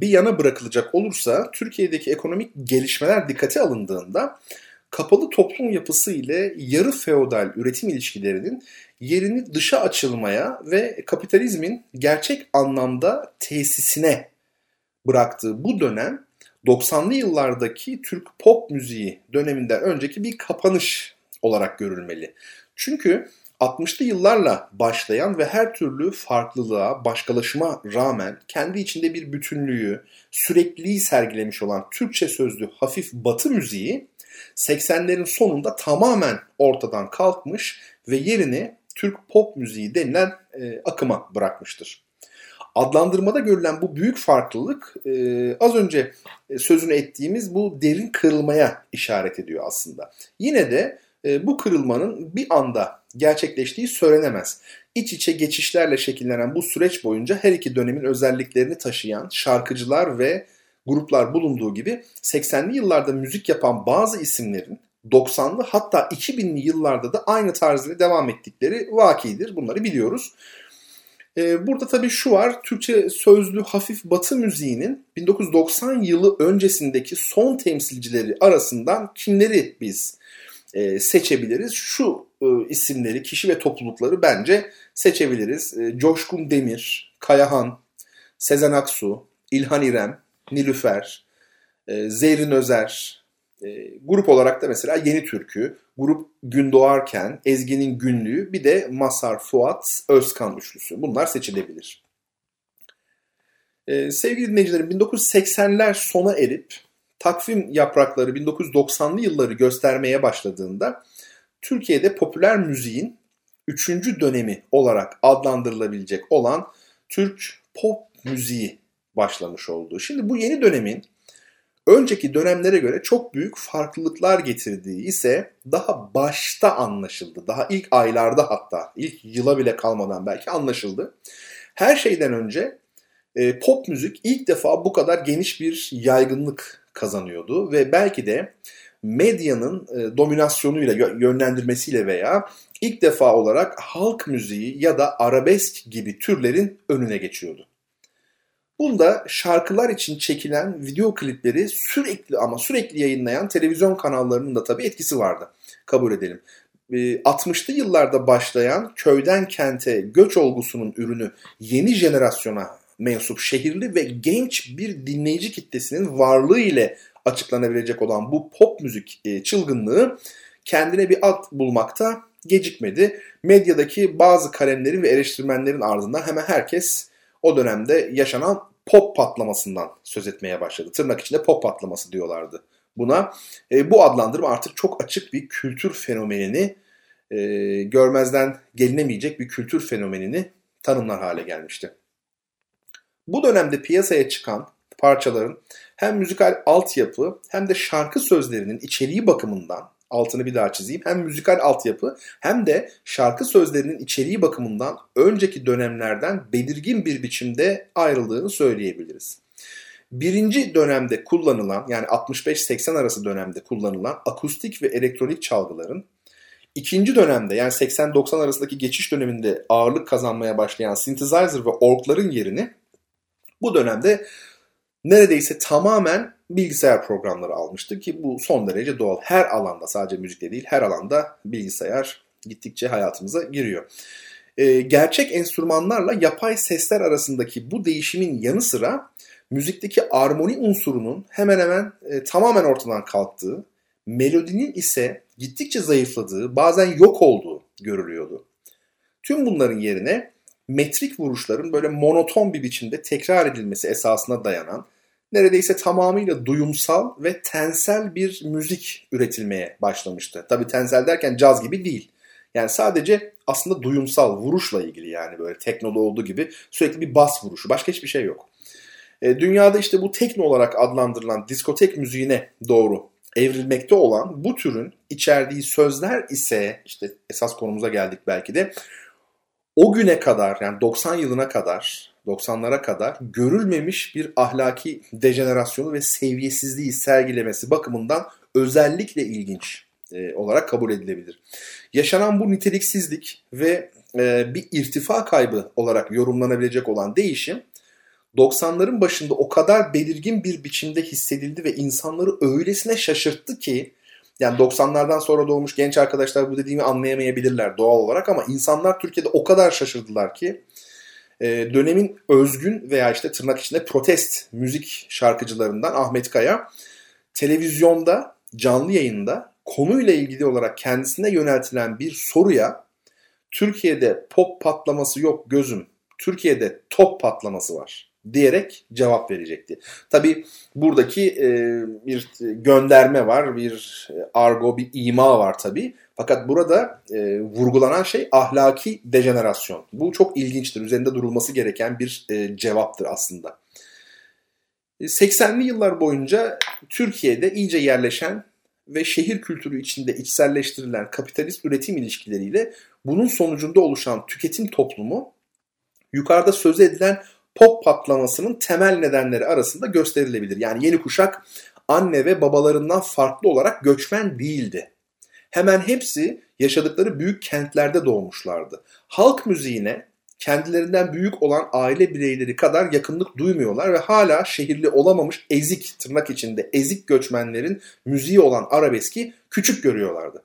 bir yana bırakılacak olursa, Türkiye'deki ekonomik gelişmeler dikkate alındığında kapalı toplum yapısı ile yarı feodal üretim ilişkilerinin yerini dışa açılmaya ve kapitalizmin gerçek anlamda tesisine bıraktığı bu dönem, 90'lı yıllardaki Türk pop müziği döneminden önceki bir kapanış olarak görülmeli. Çünkü 60'lı yıllarla başlayan ve her türlü farklılığa, başkalaşıma rağmen kendi içinde bir bütünlüğü, sürekliliği sergilemiş olan Türkçe sözlü hafif batı müziği 80'lerin sonunda tamamen ortadan kalkmış ve yerini Türk pop müziği denilen akıma bırakmıştır. Adlandırmada görülen bu büyük farklılık az önce sözünü ettiğimiz bu derin kırılmaya işaret ediyor aslında. Yine de bu kırılmanın bir anda gerçekleştiği söylenemez. İç içe geçişlerle şekillenen bu süreç boyunca her iki dönemin özelliklerini taşıyan şarkıcılar ve gruplar bulunduğu gibi 80'li yıllarda müzik yapan bazı isimlerin 90'lı hatta 2000'li yıllarda da aynı tarzıyla devam ettikleri vakidir. Bunları biliyoruz. Burada tabii şu var, Türkçe sözlü hafif batı müziğinin 1990 yılı öncesindeki son temsilcileri arasından kimleri biz seçebiliriz? Şu isimleri, kişi ve toplulukları bence seçebiliriz. Coşkun Demir, Kayahan, Sezen Aksu, İlhan İrem, Nilüfer, Zerrin Özer. Grup olarak da mesela Yeni Türkü, Grup Gün Doğarken, Ezgi'nin Günlüğü, bir de Masar Fuat Özkan Üçlüsü. Bunlar seçilebilir. Sevgili dinleyicilerim, 1980'ler sona erip takvim yaprakları 1990'lı yılları göstermeye başladığında Türkiye'de popüler müziğin 3. dönemi olarak adlandırılabilecek olan Türk pop müziği başlamış oldu. Şimdi bu yeni dönemin önceki dönemlere göre çok büyük farklılıklar getirdiği ise daha başta anlaşıldı. Daha ilk aylarda, hatta ilk yıla bile kalmadan belki anlaşıldı. Her şeyden önce pop müzik ilk defa bu kadar geniş bir yaygınlık kazanıyordu ve belki de medyanın dominasyonuyla, yönlendirmesiyle veya ilk defa olarak halk müziği ya da arabesk gibi türlerin önüne geçiyordu. Bunda şarkılar için çekilen video klipleri sürekli yayınlayan televizyon kanallarının da tabii etkisi vardı. Kabul edelim. 60'lı yıllarda başlayan köyden kente göç olgusunun ürünü yeni jenerasyona mensup şehirli ve genç bir dinleyici kitlesinin varlığı ile açıklanabilecek olan bu pop müzik çılgınlığı kendine bir ad bulmakta gecikmedi. Medyadaki bazı kalemlerin ve eleştirmenlerin ardından hemen herkes o dönemde yaşanan pop patlamasından söz etmeye başladı. Tırnak içinde pop patlaması diyorlardı buna. Bu adlandırma artık çok açık bir kültür fenomenini, görmezden gelinemeyecek bir kültür fenomenini tanımlar hale gelmişti. Bu dönemde piyasaya çıkan parçaların hem müzikal altyapı hem de şarkı sözlerinin içeriği bakımından, altını bir daha çizeyim, hem müzikal altyapı hem de şarkı sözlerinin içeriği bakımından önceki dönemlerden belirgin bir biçimde ayrıldığını söyleyebiliriz. Birinci dönemde kullanılan, yani 65-80 arası dönemde kullanılan akustik ve elektronik çalgıların, ikinci dönemde, yani 80-90 arasındaki geçiş döneminde ağırlık kazanmaya başlayan synthesizer ve orgların yerini bu dönemde neredeyse tamamen bilgisayar programları almıştı ki bu son derece doğal. Her alanda, sadece müzikte değil, her alanda bilgisayar gittikçe hayatımıza giriyor. Gerçek enstrümanlarla yapay sesler arasındaki bu değişimin yanı sıra müzikteki armoni unsurunun hemen hemen tamamen ortadan kalktığı, melodinin ise gittikçe zayıfladığı, bazen yok olduğu görülüyordu. Tüm bunların yerine metrik vuruşların böyle monoton bir biçimde tekrar edilmesi esasına dayanan, neredeyse tamamıyla duyumsal ve tensel bir müzik üretilmeye başlamıştı. Tabii tensel derken caz gibi değil. Yani sadece aslında duyumsal, vuruşla ilgili, yani böyle teknoda olduğu gibi sürekli bir bas vuruşu. Başka hiçbir şey yok. Dünyada işte bu tekno olarak adlandırılan diskotek müziğine doğru evrilmekte olan bu türün içerdiği sözler ise, işte esas konumuza geldik belki de, o güne kadar, yani 90 yılına kadar, 90'lara kadar görülmemiş bir ahlaki dejenerasyonu ve seviyesizliği sergilemesi bakımından özellikle ilginç olarak kabul edilebilir. Yaşanan bu niteliksizlik ve bir irtifa kaybı olarak yorumlanabilecek olan değişim, 90'ların başında o kadar belirgin bir biçimde hissedildi ve insanları öylesine şaşırttı ki, yani 90'lardan sonra doğmuş genç arkadaşlar bu dediğimi anlayamayabilirler doğal olarak, ama insanlar Türkiye'de o kadar şaşırdılar ki dönemin özgün veya işte tırnak içinde protest müzik şarkıcılarından Ahmet Kaya, televizyonda canlı yayında konuyla ilgili olarak kendisine yöneltilen bir soruya "Türkiye'de pop patlaması yok gözüm, Türkiye'de top patlaması var" diyerek cevap verecekti. Tabii buradaki bir gönderme var, bir argo, bir ima var tabii. Fakat burada vurgulanan şey ahlaki dejenerasyon. Bu çok ilginçtir. Üzerinde durulması gereken bir cevaptır aslında. 80'li yıllar boyunca Türkiye'de iyice yerleşen ve şehir kültürü içinde içselleştirilen kapitalist üretim ilişkileriyle bunun sonucunda oluşan tüketim toplumu, yukarıda söz edilen pop patlamasının temel nedenleri arasında gösterilebilir. Yani yeni kuşak anne ve babalarından farklı olarak göçmen değildi. Hemen hepsi yaşadıkları büyük kentlerde doğmuşlardı. Halk müziğine kendilerinden büyük olan aile bireyleri kadar yakınlık duymuyorlar ve hala şehirli olamamış ezik, tırnak içinde ezik göçmenlerin müziği olan arabeski küçük görüyorlardı.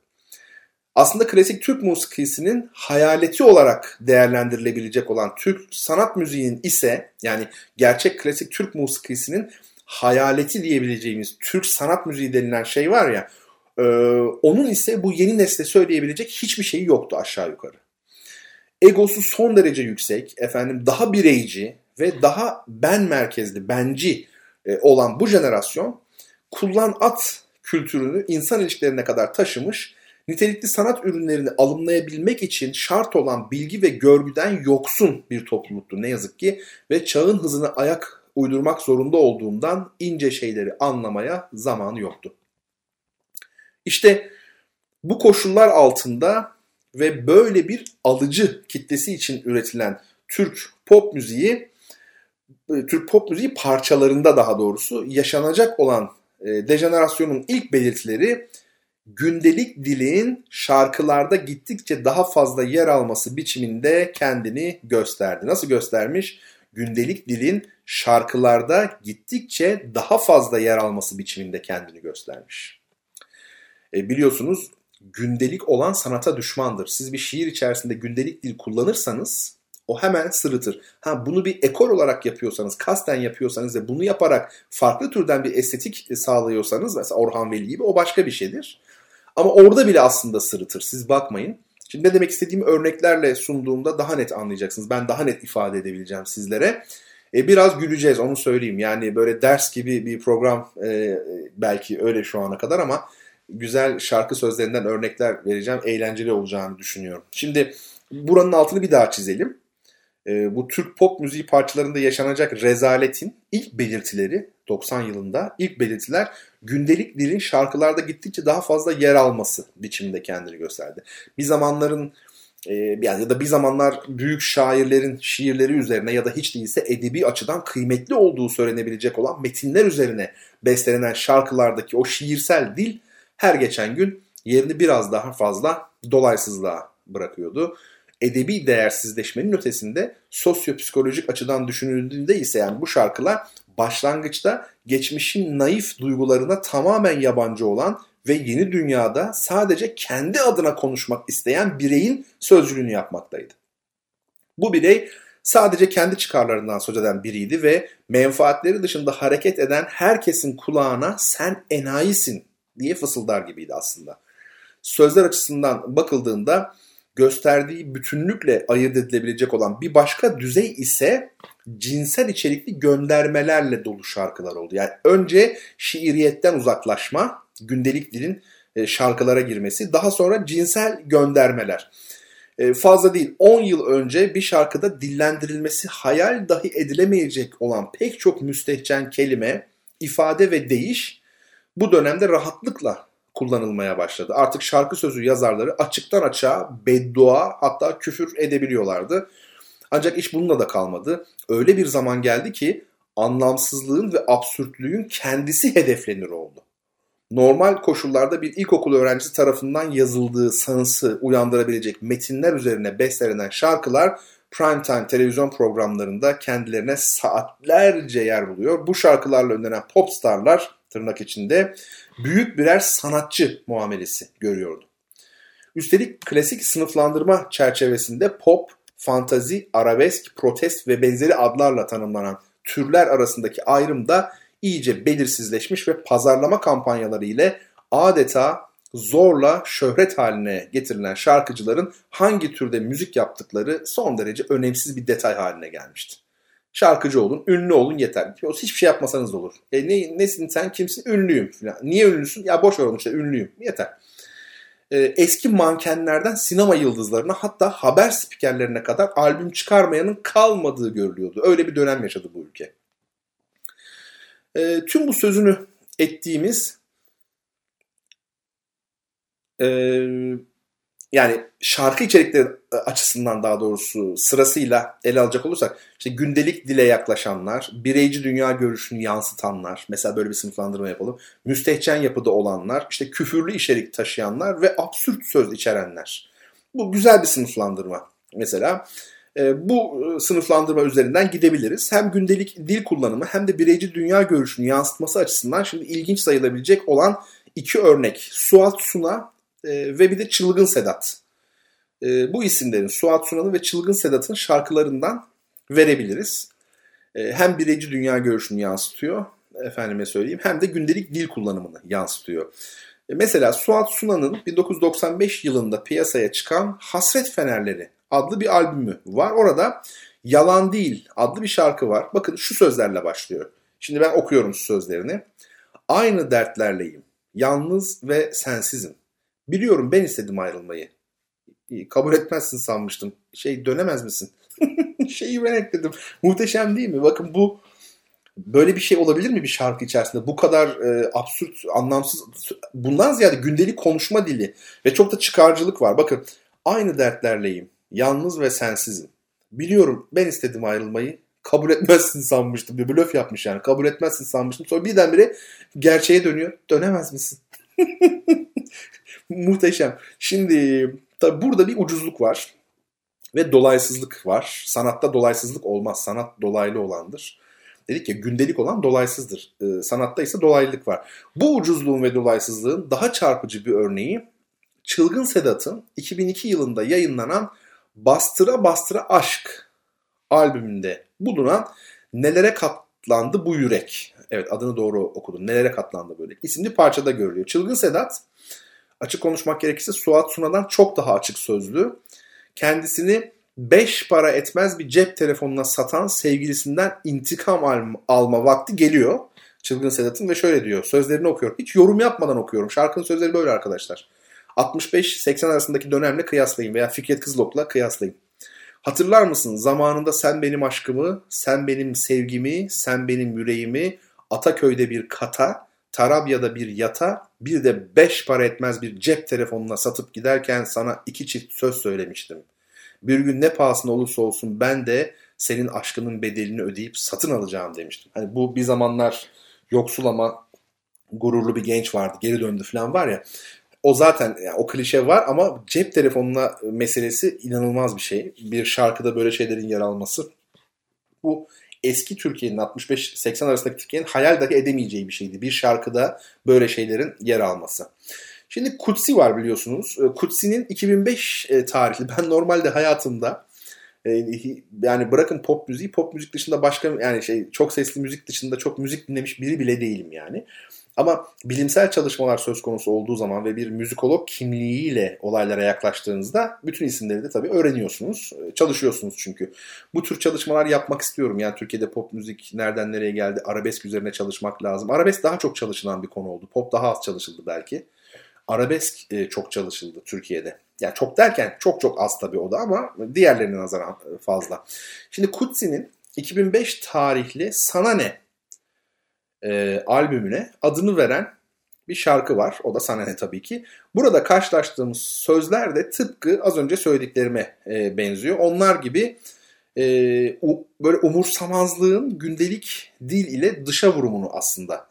Aslında klasik Türk musikisinin hayaleti olarak değerlendirilebilecek olan Türk sanat müziğinin ise, yani gerçek klasik Türk musikisinin hayaleti diyebileceğimiz Türk sanat müziği denilen şey var ya, onun ise bu yeni nesle söyleyebilecek hiçbir şeyi yoktu aşağı yukarı. Egosu son derece yüksek, daha bireyci ve daha ben merkezli, benci olan bu jenerasyon kullan at kültürünü insan ilişkilerine kadar taşımış, nitelikli sanat ürünlerini alımlayabilmek için şart olan bilgi ve görgüden yoksun bir topluluktu ne yazık ki ve çağın hızına ayak uydurmak zorunda olduğundan ince şeyleri anlamaya zamanı yoktu. İşte bu koşullar altında ve böyle bir alıcı kitlesi için üretilen Türk pop müziği parçalarında, daha doğrusu yaşanacak olan dejenerasyonun ilk belirtileri gündelik dilin şarkılarda gittikçe daha fazla yer alması biçiminde kendini gösterdi. Nasıl göstermiş? Gündelik dilin şarkılarda gittikçe daha fazla yer alması biçiminde kendini göstermiş. Biliyorsunuz gündelik olan sanata düşmandır. Siz bir şiir içerisinde gündelik dil kullanırsanız o hemen sırıtır. Bunu bir ekol olarak yapıyorsanız, kasten yapıyorsanız ve bunu yaparak farklı türden bir estetik sağlıyorsanız, mesela Orhan Veli gibi, o başka bir şeydir. Ama orada bile aslında sırıtır. Siz bakmayın. Şimdi ne demek istediğimi örneklerle sunduğumda daha net anlayacaksınız. Ben daha net ifade edebileceğim sizlere. Biraz güleceğiz, onu söyleyeyim. Yani böyle ders gibi bir program belki öyle şu ana kadar ama güzel şarkı sözlerinden örnekler vereceğim. Eğlenceli olacağını düşünüyorum. Şimdi buranın altını bir daha çizelim. Bu Türk pop müziği parçalarında yaşanacak rezaletin ilk belirtileri, 90 yılında ilk belirtiler gündelik dilin şarkılarda gittikçe daha fazla yer alması biçiminde kendini gösterdi. Bir zamanların ya da bir zamanlar büyük şairlerin şiirleri üzerine ya da hiç değilse edebi açıdan kıymetli olduğu söylenebilecek olan metinler üzerine bestelenen şarkılardaki o şiirsel dil her geçen gün yerini biraz daha fazla dolaysızlığa bırakıyordu. Edebi değersizleşmenin ötesinde sosyopsikolojik açıdan düşünüldüğünde ise, yani bu şarkılar başlangıçta geçmişin naif duygularına tamamen yabancı olan ve yeni dünyada sadece kendi adına konuşmak isteyen bireyin sözcülüğünü yapmaktaydı. Bu birey sadece kendi çıkarlarından söz eden biriydi ve menfaatleri dışında hareket eden herkesin kulağına "sen enayisin" diye fısıldar gibiydi aslında. Sözler açısından bakıldığında gösterdiği bütünlükle ayırt edilebilecek olan bir başka düzey ise cinsel içerikli göndermelerle dolu şarkılar oldu. Yani önce şiiriyetten uzaklaşma, gündelik dilin şarkılara girmesi, daha sonra cinsel göndermeler. Fazla değil, 10 yıl önce bir şarkıda dillendirilmesi hayal dahi edilemeyecek olan pek çok müstehcen kelime, ifade ve deyiş bu dönemde rahatlıkla kullanılmaya başladı. Artık şarkı sözü yazarları açıktan açığa beddua, hatta küfür edebiliyorlardı. Ancak iş bununla da kalmadı. Öyle bir zaman geldi ki anlamsızlığın ve absürtlüğün kendisi hedeflenir oldu. Normal koşullarda bir ilkokul öğrencisi tarafından yazıldığı sanısı uyandırabilecek metinler üzerine bestelenen şarkılar primetime televizyon programlarında kendilerine saatlerce yer buluyor. Bu şarkılarla önlenen popstarlar, tırnak içinde, büyük birer sanatçı muamelesi görüyordu. Üstelik klasik sınıflandırma çerçevesinde pop, fantazi, arabesk, protest ve benzeri adlarla tanımlanan türler arasındaki ayrım da iyice belirsizleşmiş ve pazarlama kampanyaları ile adeta zorla şöhret haline getirilen şarkıcıların hangi türde müzik yaptıkları son derece önemsiz bir detay haline gelmişti. Şarkıcı olun, ünlü olun yeter. Hiçbir şey yapmasanız da olur. Nesin sen, kimsin? Ünlüyüm falan. Niye ünlüsün? Ya boş ver onu işte, ünlüyüm. Yeter. Eski mankenlerden sinema yıldızlarına, hatta haber spikerlerine kadar albüm çıkarmayanın kalmadığı görülüyordu. Öyle bir dönem yaşadı bu ülke. Tüm bu sözünü ettiğimiz Yani şarkı içerikleri açısından, daha doğrusu sırasıyla ele alacak olursak, işte gündelik dile yaklaşanlar, bireyci dünya görüşünü yansıtanlar, mesela böyle bir sınıflandırma yapalım. Müstehcen yapıda olanlar, işte küfürlü içerik taşıyanlar ve absürt söz içerenler. Bu güzel bir sınıflandırma mesela. Bu sınıflandırma üzerinden gidebiliriz. Hem gündelik dil kullanımı hem de bireyci dünya görüşünü yansıtması açısından şimdi ilginç sayılabilecek olan iki örnek. Suat Suna ve bir de Çılgın Sedat. Bu isimlerin, Suat Suna'nın ve Çılgın Sedat'ın şarkılarından verebiliriz. Hem bireyci dünya görüşünü yansıtıyor, efendime söyleyeyim, hem de gündelik dil kullanımını yansıtıyor. Mesela Suat Suna'nın 1995 yılında piyasaya çıkan Hasret Fenerleri adlı bir albümü var. Orada Yalan Değil adlı bir şarkı var. Bakın şu sözlerle başlıyor. Şimdi ben okuyorum sözlerini. Aynı dertlerleyim, yalnız ve sensizim. Biliyorum ben istedim ayrılmayı. Kabul etmezsin sanmıştım. Dönemez misin? Ben ekledim. Muhteşem değil mi? Bakın bu, böyle bir şey olabilir mi bir şarkı içerisinde? Bu kadar absürt, anlamsız, bundan ziyade gündelik konuşma dili ve çok da çıkarcılık var. Bakın, aynı dertlerleyim, yalnız ve sensizim. Biliyorum ben istedim ayrılmayı. Kabul etmezsin sanmıştım diyor. Blöf yapmış yani. Kabul etmezsin sanmıştım. Sonra birdenbire gerçeğe dönüyor. Dönemez misin? Muhteşem. Şimdi tabii burada bir ucuzluk var ve dolaysızlık var. Sanatta dolaysızlık olmaz. Sanat dolaylı olandır. Dedik ya, gündelik olan dolaysızdır. Sanatta ise dolaylılık var. Bu ucuzluğun ve dolaysızlığın daha çarpıcı bir örneği Çılgın Sedat'ın 2002 yılında yayınlanan Bastıra Bastıra Aşk albümünde bulunan Nelere Katlandı Bu Yürek. Evet, adını doğru okudum. Nelere Katlandı Bu Yürek isimli parçada görülüyor. Çılgın Sedat, açık konuşmak gerekirse Suat Suna'dan çok daha açık sözlü. Kendisini 5 para etmez bir cep telefonuna satan sevgilisinden intikam alma vakti geliyor Çılgın Sedat'ın ve şöyle diyor. Sözlerini okuyorum. Hiç yorum yapmadan okuyorum. Şarkının sözleri böyle arkadaşlar. 65-80 arasındaki dönemle kıyaslayın veya Fikret Kızılok'la kıyaslayın. Hatırlar mısın zamanında sen benim aşkımı, sen benim sevgimi, sen benim yüreğimi, Ataköy'de bir kata, Tarabya'da bir yata, bir de 5 para etmez bir cep telefonuna satıp giderken sana 2 çift söz söylemiştim. Bir gün ne pahasına olursa olsun ben de senin aşkının bedelini ödeyip satın alacağım demiştim. Hani bu bir zamanlar yoksul ama gururlu bir genç vardı, geri döndü falan var ya. O zaten yani o klişe var ama cep telefonuna meselesi inanılmaz bir şey. Bir şarkıda böyle şeylerin yer alması, bu eski Türkiye'nin, 65-80 arasındaki Türkiye'nin hayal dahi edemeyeceği bir şeydi. Bir şarkıda böyle şeylerin yer alması. Şimdi Kutsi var biliyorsunuz. Kutsi'nin 2005 tarihli, ben normalde hayatımda yani bırakın pop müziği, pop müzik dışında başka, yani çok sesli müzik dışında çok müzik dinlemiş biri bile değilim yani. Ama bilimsel çalışmalar söz konusu olduğu zaman ve bir müzikolog kimliğiyle olaylara yaklaştığınızda bütün isimleri de tabii öğreniyorsunuz. Çalışıyorsunuz çünkü. Bu tür çalışmalar yapmak istiyorum. Yani Türkiye'de pop müzik nereden nereye geldi? Arabesk üzerine çalışmak lazım. Arabesk daha çok çalışılan bir konu oldu. Pop daha az çalışıldı belki. Arabesk çok çalışıldı Türkiye'de. Yani çok derken çok çok az tabii o da, ama diğerlerine nazaran fazla. Şimdi Kutsi'nin 2005 tarihli Sana Ne albümüne adını veren bir şarkı var. O da Sana Ne tabii ki. Burada karşılaştığımız sözler de tıpkı az önce söylediklerime benziyor. Onlar gibi böyle umursamazlığın gündelik dil ile dışa vurumunu aslında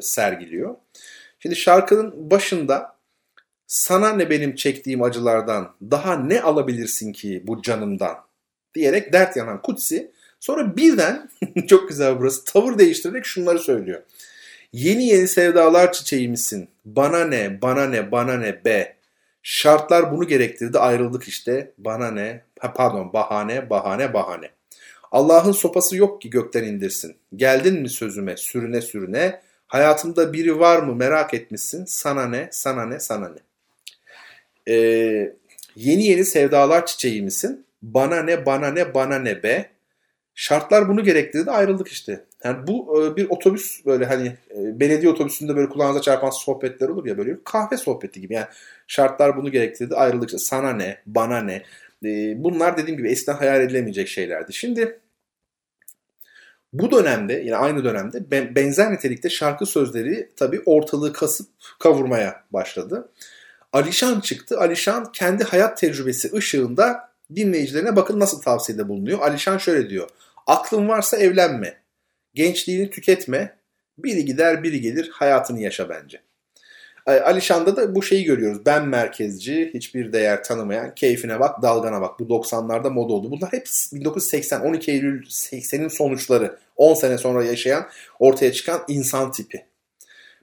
sergiliyor. Şimdi şarkının başında sana ne benim çektiğim acılardan, daha ne alabilirsin ki bu canımdan diyerek dert yanan Kutsi sonra birden çok güzel burası, tavır değiştirerek şunları söylüyor. Yeni yeni sevdalar çiçeğimsin. Bana ne, bana ne, bana ne be. Şartlar bunu gerektirdi, ayrıldık işte. Bana ne, pardon, bahane, bahane, bahane. Allah'ın sopası yok ki gökten indirsin. Geldin mi sözüme sürüne sürüne. Hayatımda biri var mı merak etmişsin. Sana ne, sana ne, sana ne. Yeni yeni sevdalar çiçeğimsin. Bana ne, bana ne, bana ne be. Şartlar bunu gerektirdi, ayrıldık işte. Yani bu bir otobüs, böyle hani belediye otobüsünde böyle kulağınıza çarpan sohbetler olur ya, böyle bir kahve sohbeti gibi. Yani şartlar bunu gerektirdi, ayrıldık işte. Sana ne, bana ne. Bunlar dediğim gibi eskiden hayal edilemeyecek şeylerdi. Şimdi bu dönemde, yine aynı dönemde benzer nitelikte şarkı sözleri tabii ortalığı kasıp kavurmaya başladı. Alişan çıktı. Alişan kendi hayat tecrübesi ışığında dinleyicilerine bakın nasıl tavsiyede bulunuyor. Alişan şöyle diyor. Aklın varsa evlenme. Gençliğini tüketme. Biri gider biri gelir, hayatını yaşa bence. Alişan'da da bu şeyi görüyoruz. Ben merkezci, hiçbir değer tanımayan, keyfine bak, dalgana bak. Bu 90'larda moda oldu. Bunlar hep 1980, 12 Eylül 80'in sonuçları. 10 sene sonra yaşayan, ortaya çıkan insan tipi.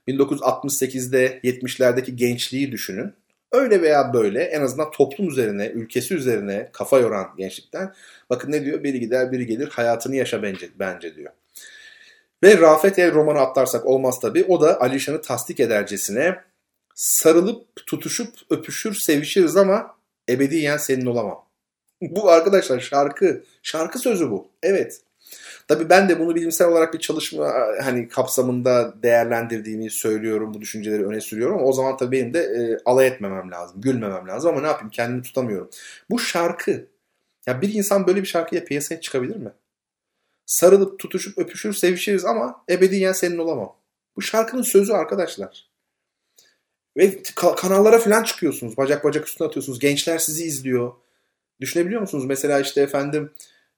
1968'de, 70'lerdeki gençliği düşünün. Öyle veya böyle en azından toplum üzerine, ülkesi üzerine kafa yoran gençlikten. Bakın ne diyor? Biri gider, biri gelir, hayatını yaşa bence diyor. Ve Rafet El romanı atlarsak olmaz tabii. O da Alişan'ı tasdik edercesine sarılıp, tutuşup, öpüşür, sevişiriz ama ebediyen senin olamam. Bu arkadaşlar şarkı sözü bu. Evet. Tabii ben de bunu bilimsel olarak bir çalışma kapsamında değerlendirdiğimi söylüyorum. Bu düşünceleri öne sürüyorum. Ama o zaman tabii benim de alay etmemem lazım, gülmemem lazım ama ne yapayım, kendimi tutamıyorum. Bu şarkı. Ya bir insan böyle bir şarkıyla piyasaya çıkabilir mi? Sarılıp, tutuşup, öpüşür, sevişiriz ama ebediyen senin olamam. Bu şarkının sözü arkadaşlar. Ve kanallara falan çıkıyorsunuz. Bacak üstüne atıyorsunuz. Gençler sizi izliyor. Düşünebiliyor musunuz? Mesela işte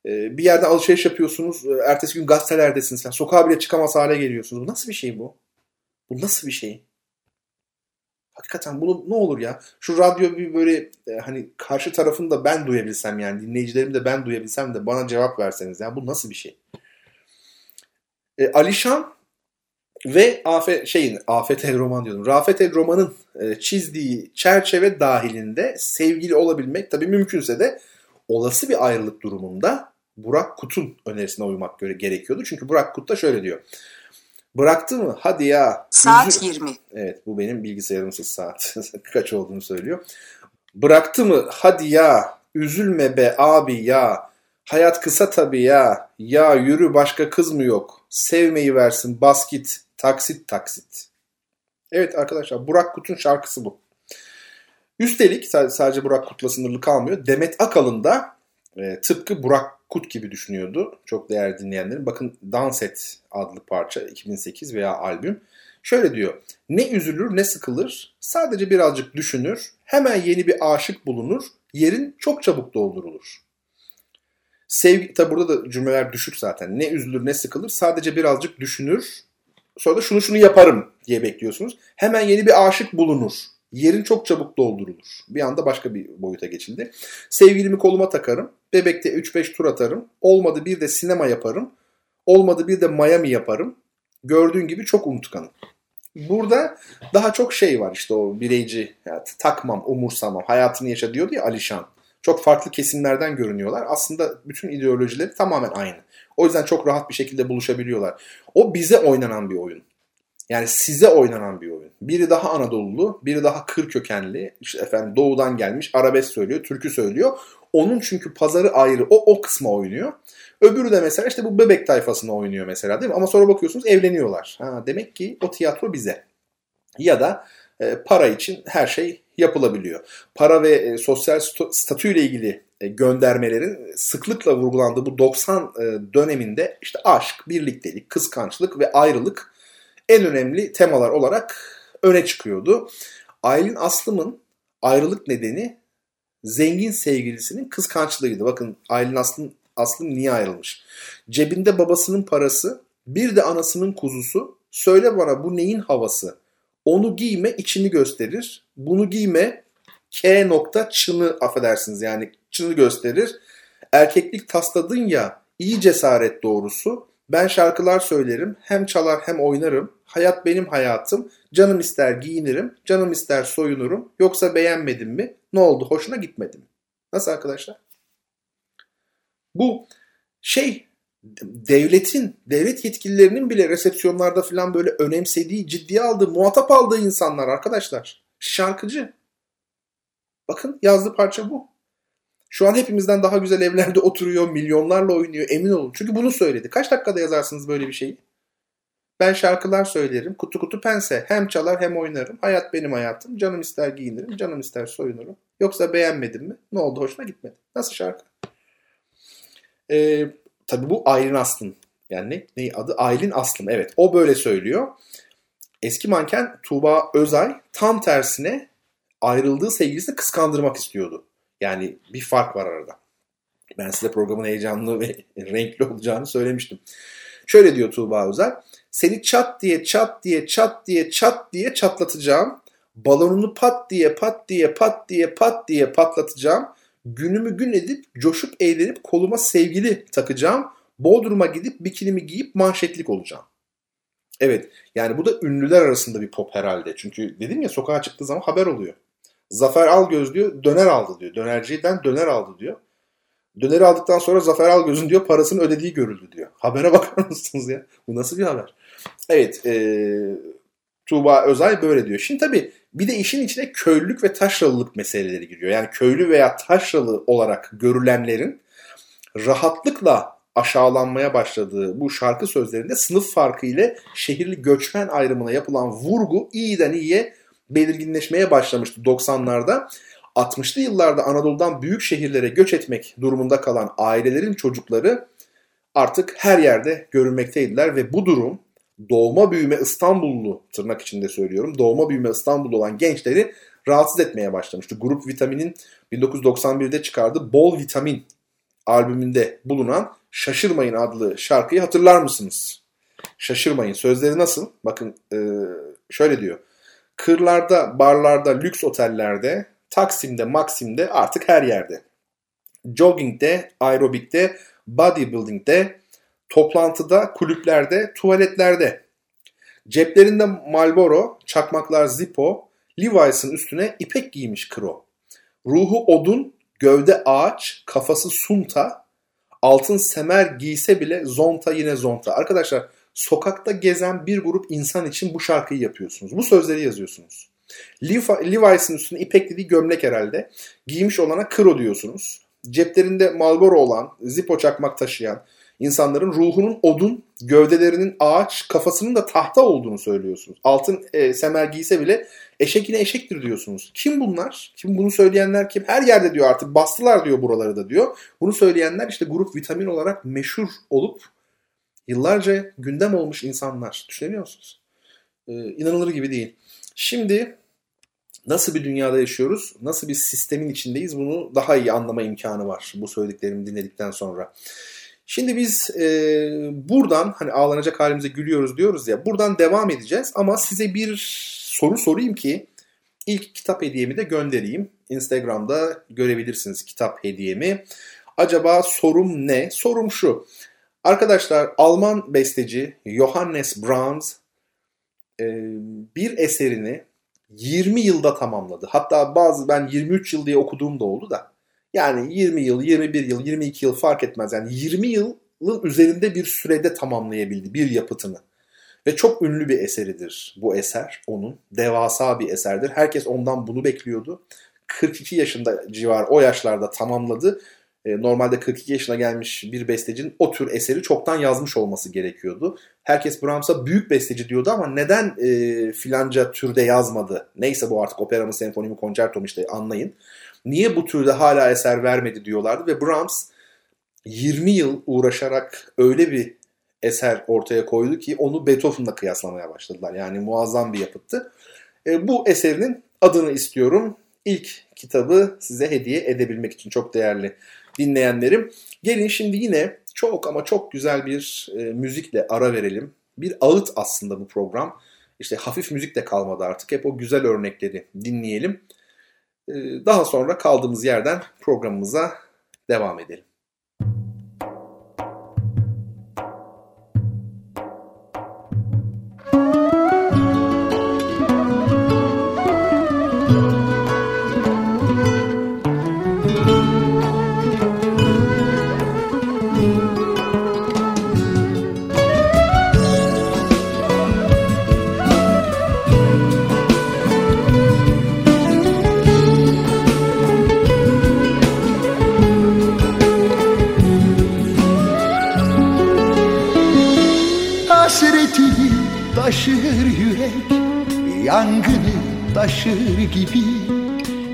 bir yerde alışveriş yapıyorsunuz. Ertesi gün gazetelerdesiniz. Yani sokağa bile çıkamaz hale geliyorsunuz. Bu nasıl bir şey bu? Bu nasıl bir şey? Hakikaten bunu ne olur ya? Şu radyo bir böyle karşı tarafını da ben duyabilsem, yani dinleyicilerimi de ben duyabilsem de bana cevap verseniz. Yani bu nasıl bir şey? Alişan ve Afet El Roman diyordum. Rafet El Roman'ın çizdiği çerçeve dahilinde sevgili olabilmek tabii mümkünse de olası bir ayrılık durumunda Burak Kut'un önerisine uymak gerekiyordu. Çünkü Burak Kut da şöyle diyor. Bıraktı mı? Hadi ya. Saat 20. Evet, bu benim bilgisayarım saat kaç olduğunu söylüyor. Bıraktı mı? Hadi ya. Üzülme be abi ya. Hayat kısa tabii ya. Ya yürü, başka kız mı yok? Sevmeyi versin, bas git. Taksit taksit. Evet arkadaşlar, Burak Kut'un şarkısı bu. Üstelik sadece Burak Kut'la sınırlı kalmıyor. Demet Akalın da tıpkı Burak Kut gibi düşünüyordu. Çok değerli dinleyenlerin. Bakın Dans Et adlı parça, 2008 veya albüm. Şöyle diyor. Ne üzülür ne sıkılır. Sadece birazcık düşünür. Hemen yeni bir aşık bulunur. Yerin çok çabuk doldurulur. Tabi burada da cümleler düşük zaten. Ne üzülür ne sıkılır. Sadece birazcık düşünür. Sonra da şunu yaparım diye bekliyorsunuz. Hemen yeni bir aşık bulunur. Yerin çok çabuk doldurulur. Bir anda başka bir boyuta geçildi. Sevgilimi koluma takarım. Bebekte 3-5 tur atarım. Olmadı bir de sinema yaparım. Olmadı bir de Miami yaparım. Gördüğün gibi çok unutkanım. Burada daha çok var işte o bireyci. Yani takmam, umursamam, hayatını yaşa diyordu ya Alişan. Çok farklı kesimlerden görünüyorlar. Aslında bütün ideolojileri tamamen aynı. O yüzden çok rahat bir şekilde buluşabiliyorlar. O bize oynanan bir oyun. Yani size oynanan bir oyun. Biri daha Anadolulu, biri daha kır kökenli, işte doğudan gelmiş, arabesk söylüyor, türkü söylüyor. Onun çünkü pazarı ayrı, o kısma oynuyor. Öbürü de mesela işte bu bebek tayfasına oynuyor mesela, değil mi? Ama sonra bakıyorsunuz evleniyorlar. Demek ki o tiyatro bize. Ya da para için her şey yapılabiliyor. Para ve sosyal statüyle ilgili göndermelerin sıklıkla vurgulandığı bu 90 döneminde işte aşk, birliktelik, kıskançlık ve ayrılık en önemli temalar olarak öne çıkıyordu. Aylin Aslım'ın ayrılık nedeni zengin sevgilisinin kıskançlığıydı. Bakın Aylin Aslım niye ayrılmış? Cebinde babasının parası, bir de anasının kuzusu. Söyle bana bu neyin havası? Onu giyme içini gösterir. Bunu giyme çını affedersiniz yani çını gösterir. Erkeklik tasladın ya, iyi cesaret doğrusu. Ben şarkılar söylerim, hem çalar hem oynarım. Hayat benim hayatım, canım ister giyinirim, canım ister soyunurum. Yoksa beğenmedin mi? Ne oldu? Hoşuna gitmedi mi? Nasıl arkadaşlar? Bu devlet yetkililerinin bile resepsiyonlarda falan böyle önemsediği, ciddiye aldığı, muhatap aldığı insanlar arkadaşlar. Şarkıcı. Bakın yazdığı parça bu. Şu an hepimizden daha güzel evlerde oturuyor, milyonlarla oynuyor, emin olun. Çünkü bunu söyledi. Kaç dakikada yazarsınız böyle bir şeyi? Ben şarkılar söylerim, kutu kutu pense. Hem çalar hem oynarım. Hayat benim hayatım. Canım ister giyinirim, canım ister soyunurum. Yoksa beğenmedin mi? Ne oldu? Hoşuna gitmedi. Nasıl şarkı? Tabii bu Aylin Aslım. Yani ne adı? Aylin Aslım. Evet, o böyle söylüyor. Eski manken Tuğba Özay tam tersine ayrıldığı sevgilisini kıskandırmak istiyordu. Yani bir fark var arada. Ben size programın heyecanlı ve renkli olacağını söylemiştim. Şöyle diyor Tuğba Özel. Seni çat diye çatlatacağım. Balonunu pat diye patlatacağım. Günümü gün edip, coşup eğlenip koluma sevgili takacağım. Bodrum'a gidip bikinimi giyip manşetlik olacağım. Evet, yani bu da ünlüler arasında bir pop herhalde. Çünkü dedim ya, sokağa çıktığı zaman haber oluyor. Zafer Algöz diyor, döner aldı diyor. Dönerciden döner aldı diyor. Döneri aldıktan sonra Zafer Algöz'ün diyor parasını ödediği görüldü diyor. Habere bakar mısınız ya? Bu nasıl bir haber? Evet, Tuğba Özay böyle diyor. Şimdi tabii bir de işin içine köylülük ve taşralılık meseleleri giriyor. Yani köylü veya taşralı olarak görülenlerin rahatlıkla aşağılanmaya başladığı bu şarkı sözlerinde sınıf farkı ile şehirli göçmen ayrımına yapılan vurgu iyiden iyiye belirginleşmeye başlamıştı 90'larda. 60'lı yıllarda Anadolu'dan büyük şehirlere göç etmek durumunda kalan ailelerin çocukları artık her yerde görünmekteydiler ve bu durum doğma büyüme İstanbullu, tırnak içinde söylüyorum, doğma büyüme İstanbullu olan gençleri rahatsız etmeye başlamıştı. Grup Vitamin'in 1991'de çıkardığı Bol Vitamin albümünde bulunan Şaşırmayın adlı şarkıyı hatırlar mısınız? Şaşırmayın sözleri nasıl? Bakın şöyle diyor. Kırlarda, barlarda, lüks otellerde, Taksim'de, Maksim'de, artık her yerde. Jogging'de, aerobik'te, bodybuilding'de, toplantıda, kulüplerde, tuvaletlerde. Ceplerinde Marlboro, çakmaklar Zippo, Levi's'ın üstüne ipek giymiş kro. Ruhu odun, gövde ağaç, kafası sunta, altın semer giyse bile zonta yine zonta. Arkadaşlar, sokakta gezen bir grup insan için bu şarkıyı yapıyorsunuz. Bu sözleri yazıyorsunuz. Levi's'ın üstüne ipek dediği gömlek herhalde. Giymiş olana kro diyorsunuz. Ceplerinde Marlboro olan, Zippo çakmak taşıyan insanların ruhunun odun, gövdelerinin ağaç, kafasının da tahta olduğunu söylüyorsunuz. Altın semer giyse bile eşek yine eşektir diyorsunuz. Kim bunlar? Kim bunu söyleyenler kim? Her yerde diyor, artık bastılar diyor buraları da diyor. Bunu söyleyenler işte Grup Vitamin olarak meşhur olup yıllarca gündem olmuş insanlar. Düşünebiliyor musunuz? İnanılır gibi değil. Şimdi nasıl bir dünyada yaşıyoruz, nasıl bir sistemin içindeyiz bunu daha iyi anlama imkanı var bu söylediklerimi dinledikten sonra. Şimdi biz buradan hani ağlanacak halimize gülüyoruz diyoruz ya, buradan devam edeceğiz ama size bir soru sorayım ki ilk kitap hediyemi de göndereyim. Instagram'da görebilirsiniz kitap hediyemi. Acaba sorum ne? Sorum şu. Arkadaşlar, Alman besteci Johannes Brahms bir eserini 20 yılda tamamladı. Hatta ben 23 yıl diye okuduğum da oldu da. Yani 20 yıl, 21 yıl, 22 yıl fark etmez. Yani 20 yılın üzerinde bir sürede tamamlayabildi bir yapıtını. Ve çok ünlü bir eseridir bu eser onun. Devasa bir eserdir. Herkes ondan bunu bekliyordu. 42 yaşında civar, o yaşlarda tamamladı. Normalde 42 yaşına gelmiş bir bestecinin o tür eseri çoktan yazmış olması gerekiyordu. Herkes Brahms'a büyük besteci diyordu ama neden filanca türde yazmadı? Neyse bu artık opera mı, senfoni mi, konçerto mu, işte anlayın. Niye bu türde hala eser vermedi diyorlardı ve Brahms 20 yıl uğraşarak öyle bir eser ortaya koydu ki onu Beethoven'la kıyaslamaya başladılar. Yani muazzam bir yapıttı. Bu eserinin adını istiyorum. İlk kitabı size hediye edebilmek için çok değerli dinleyenlerim. Gelin şimdi yine çok ama çok güzel bir müzikle ara verelim. Bir ağıt aslında bu program. İşte hafif müzik de kalmadı artık. Hep o güzel örnekleri dinleyelim. Daha sonra kaldığımız yerden programımıza devam edelim. Taşır yürek, yangını taşır gibi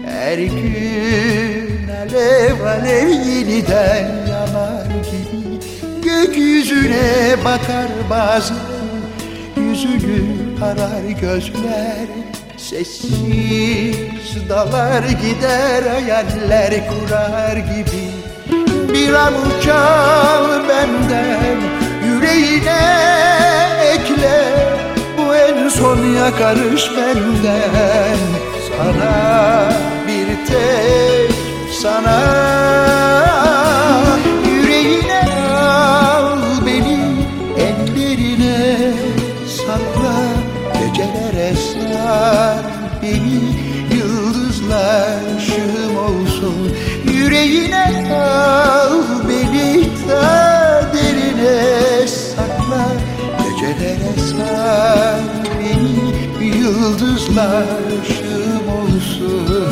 her gün alev alev yeniden yanar gibi. Gökyüzüne bakar bazen, yüzünü arar gözler. Sessiz dalar gider, hayaller kurar gibi. Bir avuç al benden, yüreğine ekle. Bu en son yakarış benden, sana bir tek sana. Yüreğine al beni, ellerine sakla. Gecelere sar beni, yıldızlar ışığım olsun. Yüreğine al beni, ta derine sakla. Gecelere sar beni, yıldızlar ışığım olsun.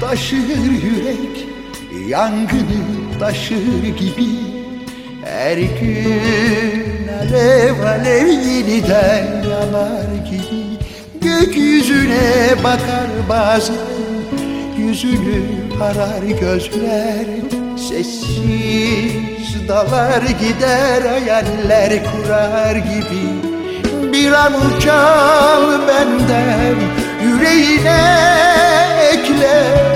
Taşır yürek, yangını taşır gibi. Her gün alev alev yeniden yanar gibi. Gökyüzüne bakar bazen, yüzünü arar gözler. Sessiz dalar gider, hayaller kurar gibi. Bir an uçal benden, yüreğine ekle.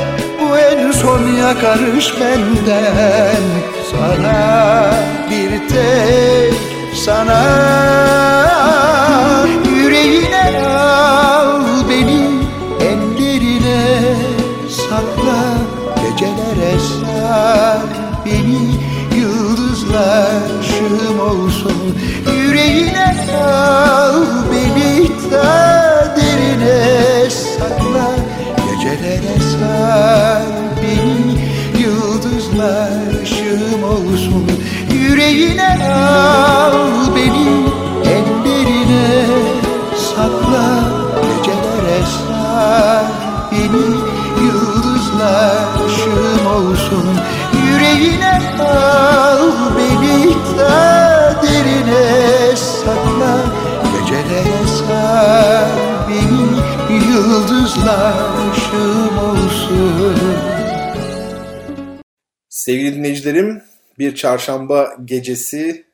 En son yakarış benden, sana bir tek sana. Yüreğine al beni, ellerine sakla. Gecelere sar beni, yıldızlar ışığım olsun. Yüreğine al beni, ta derine sakla. Gecelere sar beni, yıldızlar ışığım olsun. Yüreğine al beni, ellerine sakla. Gecelere sar beni, yıldızlar ışığım olsun. Yüreğine al beni, ta derine sakla. Gecelere sar beni, yıldızlar ışığım olsun. Sevgili dinleyicilerim, bir çarşamba gecesi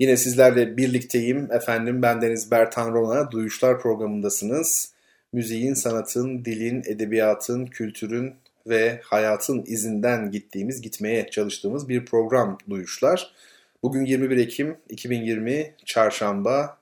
yine sizlerle birlikteyim. Efendim, bendeniz Bertan Rona, Duyuşlar programındasınız. Müziğin, sanatın, dilin, edebiyatın, kültürün ve hayatın izinden gitmeye çalıştığımız bir program Duyuşlar. Bugün 21 Ekim 2020 çarşamba.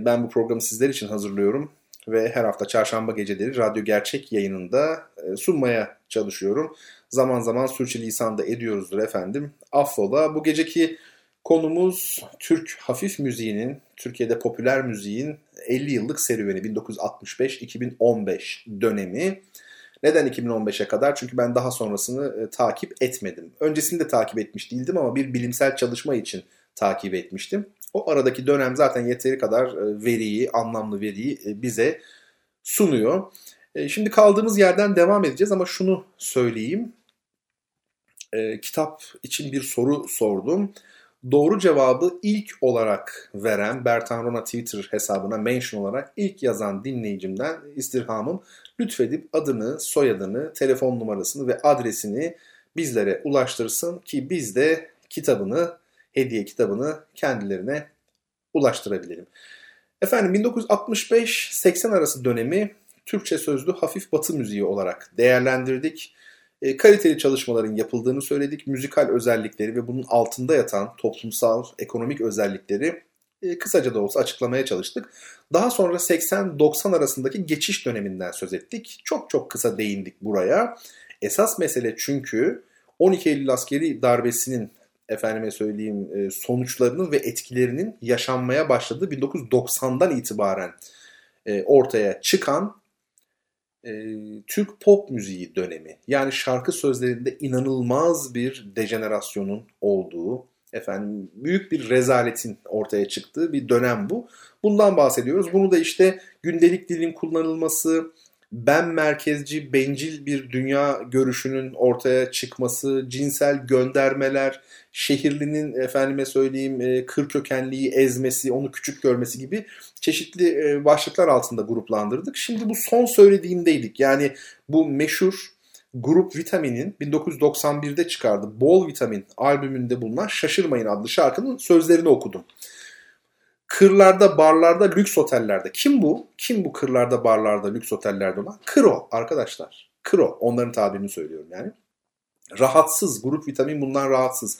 Ben bu programı sizler için hazırlıyorum ve her hafta çarşamba geceleri Radyo Gerçek yayınında sunmaya çalışıyorum. Zaman zaman sürçülisan da ediyoruzdur efendim, affola. Bu geceki konumuz Türk hafif müziğinin, Türkiye'de popüler müziğin 50 yıllık serüveni, 1965-2015 dönemi. Neden 2015'e kadar? Çünkü ben daha sonrasını takip etmedim. Öncesini de takip etmiş değildim ama bir bilimsel çalışma için takip etmiştim. O aradaki dönem zaten yeteri kadar veriyi, anlamlı veriyi bize sunuyor. Şimdi kaldığımız yerden devam edeceğiz ama şunu söyleyeyim. Kitap için bir soru sordum. Doğru cevabı ilk olarak veren, Bertan Rona Twitter hesabına mention olarak ilk yazan dinleyicimden istirhamım. Lütfedip adını, soyadını, telefon numarasını ve adresini bizlere ulaştırsın ki biz de kitabını, hediye kitabını kendilerine ulaştırabilirim. Efendim, 1965-80 arası dönemi Türkçe sözlü hafif batı müziği olarak değerlendirdik. Kaliteli çalışmaların yapıldığını söyledik. Müzikal özellikleri ve bunun altında yatan toplumsal, ekonomik özellikleri kısaca da olsa açıklamaya çalıştık. Daha sonra 80-90 arasındaki geçiş döneminden söz ettik. Çok çok kısa değindik buraya. Esas mesele çünkü 12 Eylül askeri darbesinin sonuçlarının ve etkilerinin yaşanmaya başladığı 1990'dan itibaren ortaya çıkan Türk pop müziği dönemi. Yani şarkı sözlerinde inanılmaz bir dejenerasyonun olduğu, büyük bir rezaletin ortaya çıktığı bir dönem bu. Bundan bahsediyoruz. Bunu da işte gündelik dilin kullanılması, ben merkezci, bencil bir dünya görüşünün ortaya çıkması, cinsel göndermeler, şehirlinin efendime söyleyeyim kır kökenliği ezmesi, onu küçük görmesi gibi çeşitli başlıklar altında gruplandırdık. Şimdi bu son söylediğimdeydik. Yani bu meşhur Grup Vitamin'in 1991'de çıkardığı Bol Vitamin albümünde bulunan Şaşırmayın adlı şarkının sözlerini okudum. Kırlarda, barlarda, lüks otellerde. Kim bu? Kim bu kırlarda, barlarda, lüks otellerde olan? Kro arkadaşlar. Kro. Onların tabirini söylüyorum yani. Rahatsız. Grup Vitamin bundan rahatsız.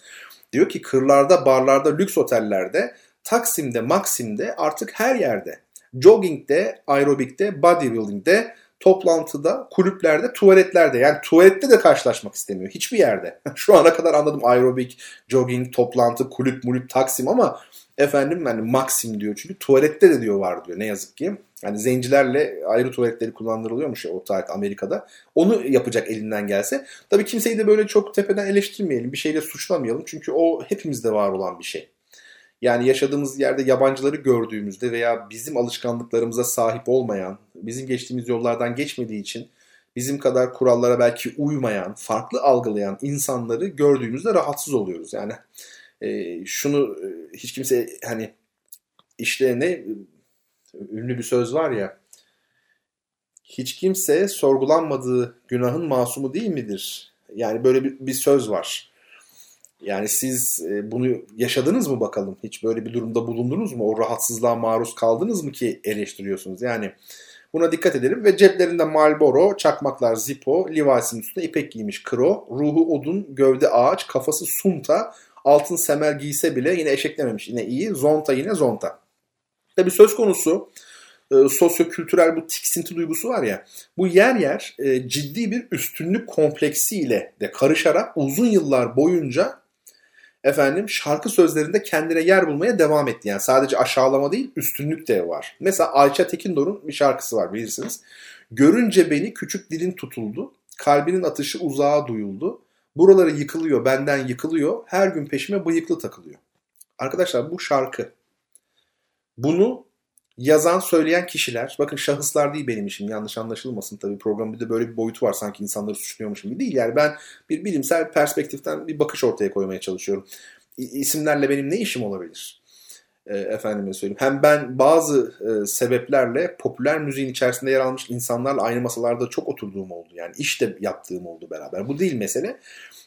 Diyor ki kırlarda, barlarda, lüks otellerde, Taksim'de, Maksim'de, artık her yerde. Jogging'de, aerobik'te, bodybuilding'de, toplantıda, kulüplerde, tuvaletlerde. Yani tuvalette de karşılaşmak istemiyor. Hiçbir yerde. Şu ana kadar anladım aerobik, jogging, toplantı, kulüp, mulüp, Taksim ama efendim yani Maxim diyor çünkü tuvalette de diyor var diyor ne yazık ki. Yani zencilerle ayrı tuvaletleri kullandırılıyormuş ya o tarihte Amerika'da. Onu yapacak elinden gelse. Tabii kimseyi de böyle çok tepeden eleştirmeyelim. Bir şeyle suçlamayalım. Çünkü o hepimizde var olan bir şey. Yani yaşadığımız yerde yabancıları gördüğümüzde veya bizim alışkanlıklarımıza sahip olmayan, bizim geçtiğimiz yollardan geçmediği için bizim kadar kurallara belki uymayan, farklı algılayan insanları gördüğümüzde rahatsız oluyoruz. Yani şunu hiç kimse hani işte ne ünlü bir söz var ya, hiç kimse sorgulanmadığı günahın masumu değil midir? Yani böyle bir söz var. Yani siz bunu yaşadınız mı bakalım? Hiç böyle bir durumda bulundunuz mu? O rahatsızlığa maruz kaldınız mı ki eleştiriyorsunuz? Yani buna dikkat edelim ve ceplerinde Marlboro, çakmaklar Zippo, Levi's'in üstüne ipek giymiş Kro, ruhu odun, gövde ağaç, kafası sunta, altın semer giyse bile yine eşeklememiş. Yine iyi. Zonta yine zonta. Tabii söz konusu sosyo-kültürel bu tiksinti duygusu var ya. Bu yer yer ciddi bir üstünlük kompleksiyle de karışarak uzun yıllar boyunca efendim şarkı sözlerinde kendine yer bulmaya devam etti. Yani sadece aşağılama değil, üstünlük de var. Mesela Ayça Tekindor'un bir şarkısı var bilirsiniz. Görünce beni küçük dilin tutuldu. Kalbinin atışı uzağa duyuldu. Buraları yıkılıyor, benden yıkılıyor. Her gün peşime bıyıklı takılıyor. Arkadaşlar bu şarkı. Bunu yazan, söyleyen kişiler, bakın şahıslar değil benim işim, yanlış anlaşılmasın tabii, programda da böyle bir boyutu var sanki insanları suçluyormuşum gibi değil. Yani ben bir bilimsel perspektiften bir bakış ortaya koymaya çalışıyorum. İsimlerle benim ne işim olabilir? Efendime söyleyeyim. Hem ben bazı sebeplerle popüler müziğin içerisinde yer almış insanlarla aynı masalarda çok oturduğum oldu. Yani iş de yaptığım oldu beraber. Bu değil mesele.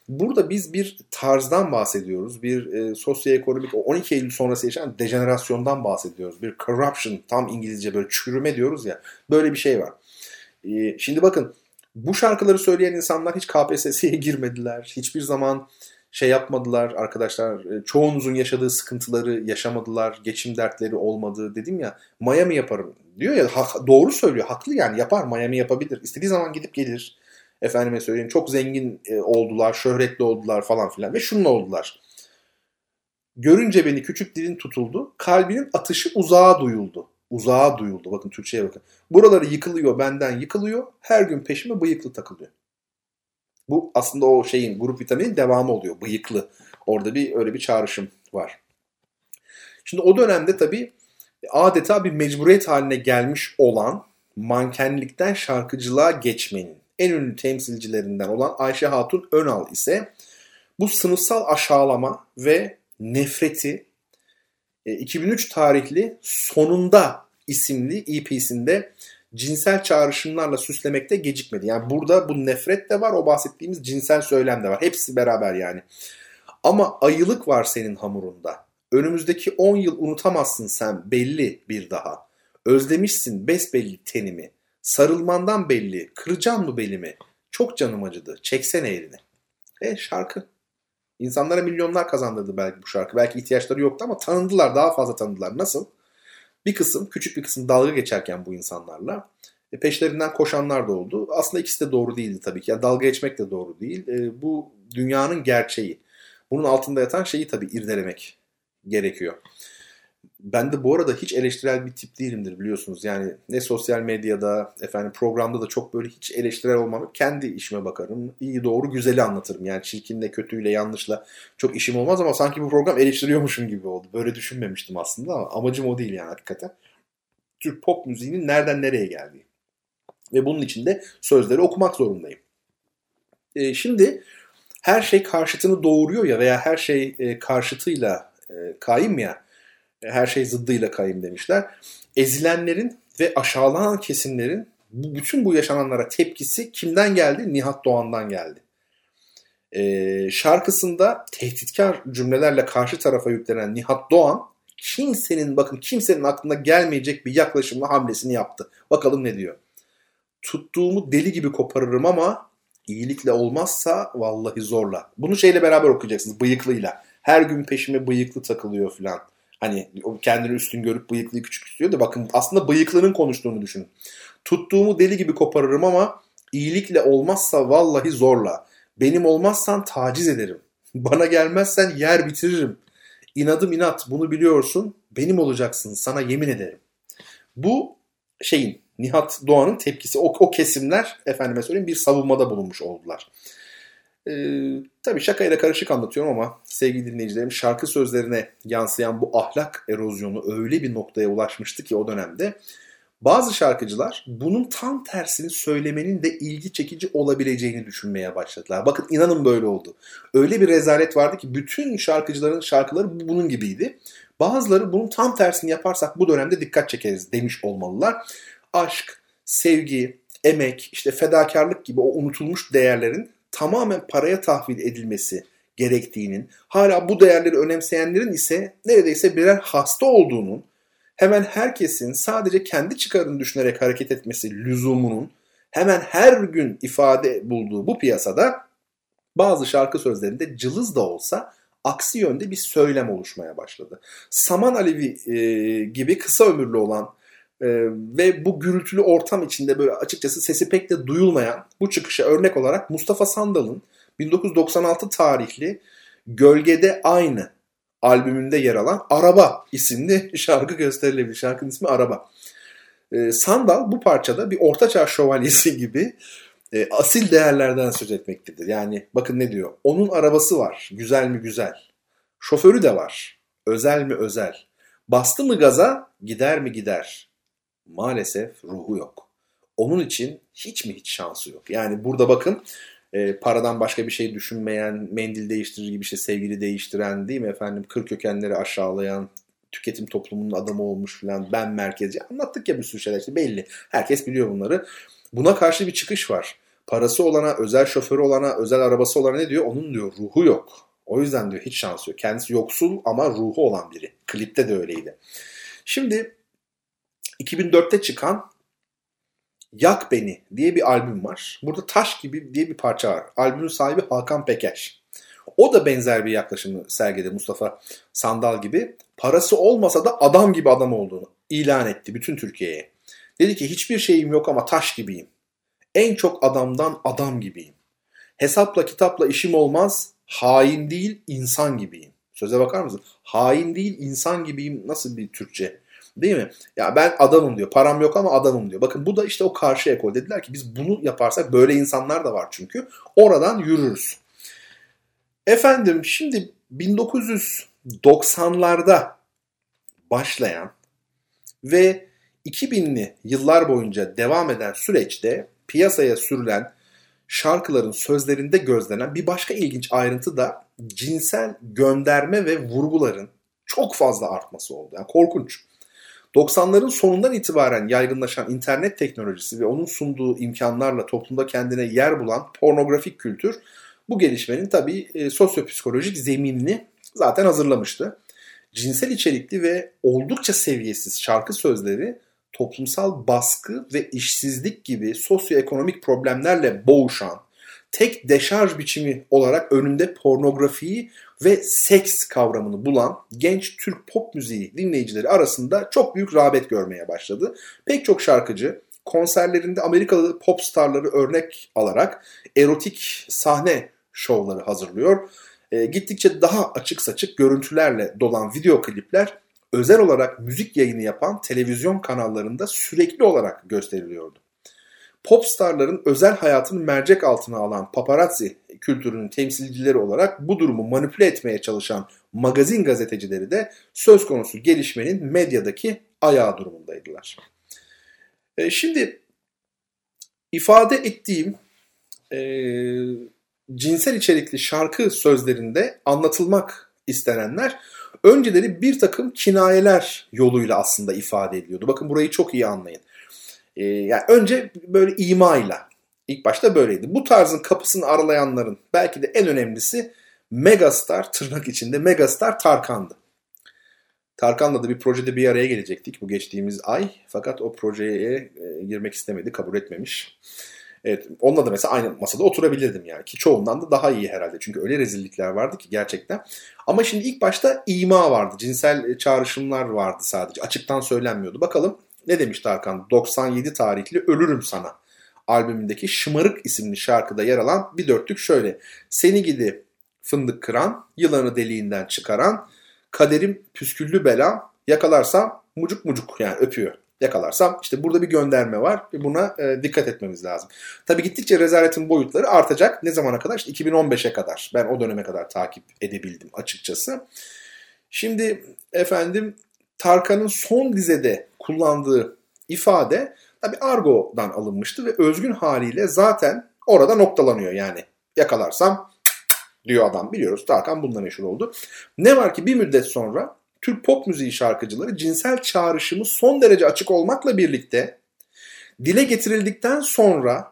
Burada biz bir tarzdan bahsediyoruz. Bir sosyoekonomik 12 Eylül sonrası yaşayan dejenerasyondan bahsediyoruz. Bir corruption, tam İngilizce böyle çürüme diyoruz ya. Böyle bir şey var. Şimdi bakın bu şarkıları söyleyen insanlar hiç KPSS'ye girmediler. Hiçbir zaman şey yapmadılar arkadaşlar, çoğunuzun yaşadığı sıkıntıları yaşamadılar, geçim dertleri olmadı dedim ya, Miami yaparım diyor ya, doğru söylüyor, haklı yani, yapar, Miami yapabilir, istediği zaman gidip gelir, efendime söyleyeyim çok zengin oldular, şöhretli oldular falan filan ve şununla oldular. Görünce beni küçük dilin tutuldu, kalbinin atışı uzağa duyuldu. Uzağa duyuldu, bakın Türkçe'ye bakın. Buraları yıkılıyor, benden yıkılıyor, her gün peşime bıyıklı takılıyor. Bu aslında o şeyin, Grup Vitamin'in devamı oluyor. Bıyıklı. Orada bir öyle bir çağrışım var. Şimdi o dönemde tabii adeta bir mecburiyet haline gelmiş olan mankenlikten şarkıcılığa geçmenin en ünlü temsilcilerinden olan Ayşe Hatun Önal ise bu sınıfsal aşağılama ve nefreti 2003 tarihli Sonunda isimli EP'sinde cinsel çağrışımlarla süslemekte gecikmedi. Yani burada bu nefret de var, o bahsettiğimiz cinsel söylem de var. Hepsi beraber yani. Ama ayılık var senin hamurunda. Önümüzdeki 10 yıl unutamazsın sen belli bir daha. Özlemişsin besbelli tenimi. Sarılmandan belli, kıracağım mı belimi? Çok canım acıdı, çeksene elini. Şarkı. İnsanlara milyonlar kazandırdı belki bu şarkı. Belki ihtiyaçları yoktu ama tanındılar, daha fazla tanındılar. Nasıl? Bir kısım, küçük bir kısım dalga geçerken bu insanlarla peşlerinden koşanlar da oldu. Aslında ikisi de doğru değildi tabii ki. Yani dalga geçmek de doğru değil. Bu dünyanın gerçeği. Bunun altında yatan şeyi tabii irdelemek gerekiyor. Ben de bu arada hiç eleştirel bir tip değilimdir biliyorsunuz. Yani ne sosyal medyada, programda da çok böyle hiç eleştirel olmam. Kendi işime bakarım. İyi, doğru, güzeli anlatırım. Yani çirkinle, kötüyle, yanlışla çok işim olmaz ama sanki bu program eleştiriyormuşum gibi oldu. Böyle düşünmemiştim aslında ama amacım o değil yani hakikaten. Türk pop müziğinin nereden nereye geldiği. Ve bunun için de sözleri okumak zorundayım. Şimdi her şey karşıtını doğuruyor ya veya her şey karşıtıyla kaim ya, her şey zıddıyla kaim demişler. Ezilenlerin ve aşağılanan kesimlerin bütün bu yaşananlara tepkisi kimden geldi? Nihat Doğan'dan geldi. Şarkısında tehditkar cümlelerle karşı tarafa yüklenen Nihat Doğan kimsenin aklına gelmeyecek bir yaklaşımla hamlesini yaptı. Bakalım ne diyor? Tuttuğumu deli gibi koparırım ama iyilikle olmazsa vallahi zorla. Bunu şeyle beraber okuyacaksınız, bıyıklıyla. Her gün peşime bıyıklı takılıyor filan. Hani kendini üstün görüp bıyıklıyı küçük tutuyor da bakın aslında bıyıklının konuştuğunu düşünün. Tuttuğumu deli gibi koparırım ama iyilikle olmazsa vallahi zorla. Benim olmazsan taciz ederim. Bana gelmezsen yer bitiririm. İnadım inat, bunu biliyorsun. Benim olacaksın, sana yemin ederim. Bu Nihat Doğan'ın tepkisi. O kesimler bir savunmada bulunmuş oldular. Tabii şakayla karışık anlatıyorum ama sevgili dinleyicilerim, şarkı sözlerine yansıyan bu ahlak erozyonu öyle bir noktaya ulaşmıştı ki o dönemde bazı şarkıcılar bunun tam tersini söylemenin de ilgi çekici olabileceğini düşünmeye başladılar. Bakın inanın böyle oldu. Öyle bir rezalet vardı ki bütün şarkıcıların şarkıları bunun gibiydi. Bazıları bunun tam tersini yaparsak bu dönemde dikkat çekeriz demiş olmalılar. Aşk, sevgi, emek, fedakarlık gibi o unutulmuş değerlerin tamamen paraya tahvil edilmesi gerektiğinin, hala bu değerleri önemseyenlerin ise neredeyse birer hasta olduğunun, hemen herkesin sadece kendi çıkarını düşünerek hareket etmesi lüzumunun hemen her gün ifade bulduğu bu piyasada bazı şarkı sözlerinde cılız da olsa aksi yönde bir söylem oluşmaya başladı. Saman Alevi gibi kısa ömürlü olan ve bu gürültülü ortam içinde böyle açıkçası sesi pek de duyulmayan bu çıkışa örnek olarak Mustafa Sandal'ın 1996 tarihli Gölgede Aynı albümünde yer alan Araba isimli şarkı gösterilebilir. Şarkının ismi Araba. Sandal bu parçada bir ortaçağ şövalyesi gibi asil değerlerden söz etmektedir. Yani bakın ne diyor? Onun arabası var. Güzel mi güzel? Şoförü de var. Özel mi özel? Bastı mı gaza? Gider mi gider? Maalesef ruhu yok. Onun için hiç mi hiç şansı yok? Yani burada bakın paradan başka bir şey düşünmeyen, mendil değiştirir gibi sevgili değiştiren, değil mi efendim? Kır kökenleri aşağılayan, tüketim toplumunun adamı olmuş filan, ben merkezci. Anlattık ya bir sürü şeyler belli. Herkes biliyor bunları. Buna karşı bir çıkış var. Parası olana, özel şoförü olana, özel arabası olana ne diyor? Onun diyor ruhu yok. O yüzden diyor hiç şansı yok. Kendisi yoksul ama ruhu olan biri. Klipte de öyleydi. Şimdi 2004'te çıkan Yak Beni diye bir albüm var. Burada Taş Gibi diye bir parça var. Albümün sahibi Hakan Peker. O da benzer bir yaklaşımı sergiledi Mustafa Sandal gibi. Parası olmasa da adam gibi adam olduğunu ilan etti bütün Türkiye'ye. Dedi ki hiçbir şeyim yok ama taş gibiyim. En çok adamdan adam gibiyim. Hesapla kitapla işim olmaz. Hain değil insan gibiyim. Söze bakar mısın? Hain değil insan gibiyim. Nasıl bir Türkçe? Değil mi? Ya ben adamım diyor. Param yok ama adamım diyor. Bakın bu da o karşı ekol. Dediler ki biz bunu yaparsak böyle insanlar da var çünkü. Oradan yürürüz. Efendim şimdi 1990'larda başlayan ve 2000'li yıllar boyunca devam eden süreçte piyasaya sürülen şarkıların sözlerinde gözlenen bir başka ilginç ayrıntı da cinsel gönderme ve vurguların çok fazla artması oldu. Yani korkunç. 90'ların sonundan itibaren yaygınlaşan internet teknolojisi ve onun sunduğu imkanlarla toplumda kendine yer bulan pornografik kültür bu gelişmenin tabii sosyopsikolojik zeminini zaten hazırlamıştı. Cinsel içerikli ve oldukça seviyesiz şarkı sözleri toplumsal baskı ve işsizlik gibi sosyoekonomik problemlerle boğuşan tek deşarj biçimi olarak önünde pornografiyi ve seks kavramını bulan genç Türk pop müziği dinleyicileri arasında çok büyük rağbet görmeye başladı. Pek çok şarkıcı konserlerinde Amerikalı pop starları örnek alarak erotik sahne şovları hazırlıyor. Gittikçe daha açık saçık görüntülerle dolan video klipler özel olarak müzik yayını yapan televizyon kanallarında sürekli olarak gösteriliyordu. Popstarların özel hayatını mercek altına alan paparazzi kültürünün temsilcileri olarak bu durumu manipüle etmeye çalışan magazin gazetecileri de söz konusu gelişmenin medyadaki ayağı durumundaydılar. Şimdi ifade ettiğim cinsel içerikli şarkı sözlerinde anlatılmak istenenler önceleri bir takım kinayeler yoluyla aslında ifade ediliyordu. Bakın burayı çok iyi anlayın. Yani önce böyle imayla. İlk başta böyleydi. Bu tarzın kapısını aralayanların belki de en önemlisi megastar, tırnak içinde megastar Tarkan'dı. Tarkan'la da bir projede bir araya gelecektik bu geçtiğimiz ay. Fakat o projeye girmek istemedi, kabul etmemiş. Evet, onunla da mesela aynı masada oturabilirdim yani. Ki çoğundan da daha iyi herhalde. Çünkü öyle rezillikler vardı ki gerçekten. Ama şimdi ilk başta ima vardı. Cinsel çağrışımlar vardı sadece. Açıktan söylenmiyordu. Bakalım ne demiş Tarkan? 97 tarihli Ölürüm Sana albümündeki Şımarık isimli şarkıda yer alan bir dörtlük şöyle. Seni gidi fındık kıran, yılanı deliğinden çıkaran, kaderim püsküllü bela, yakalarsam mucuk mucuk yani öpüyor. Yakalarsam işte burada bir gönderme var. Buna dikkat etmemiz lazım. Tabii gittikçe rezaletin boyutları artacak. Ne zamana kadar? İşte 2015'e kadar. Ben o döneme kadar takip edebildim açıkçası. Şimdi efendim Tarkan'ın son dizede kullandığı ifade tabii argodan alınmıştı ve özgün haliyle zaten orada noktalanıyor yani. Yakalarsam diyor adam. Biliyoruz Tarkan bundan meşhur oldu. Ne var ki bir müddet sonra Türk pop müziği şarkıcıları cinsel çağrışımı son derece açık olmakla birlikte dile getirildikten sonra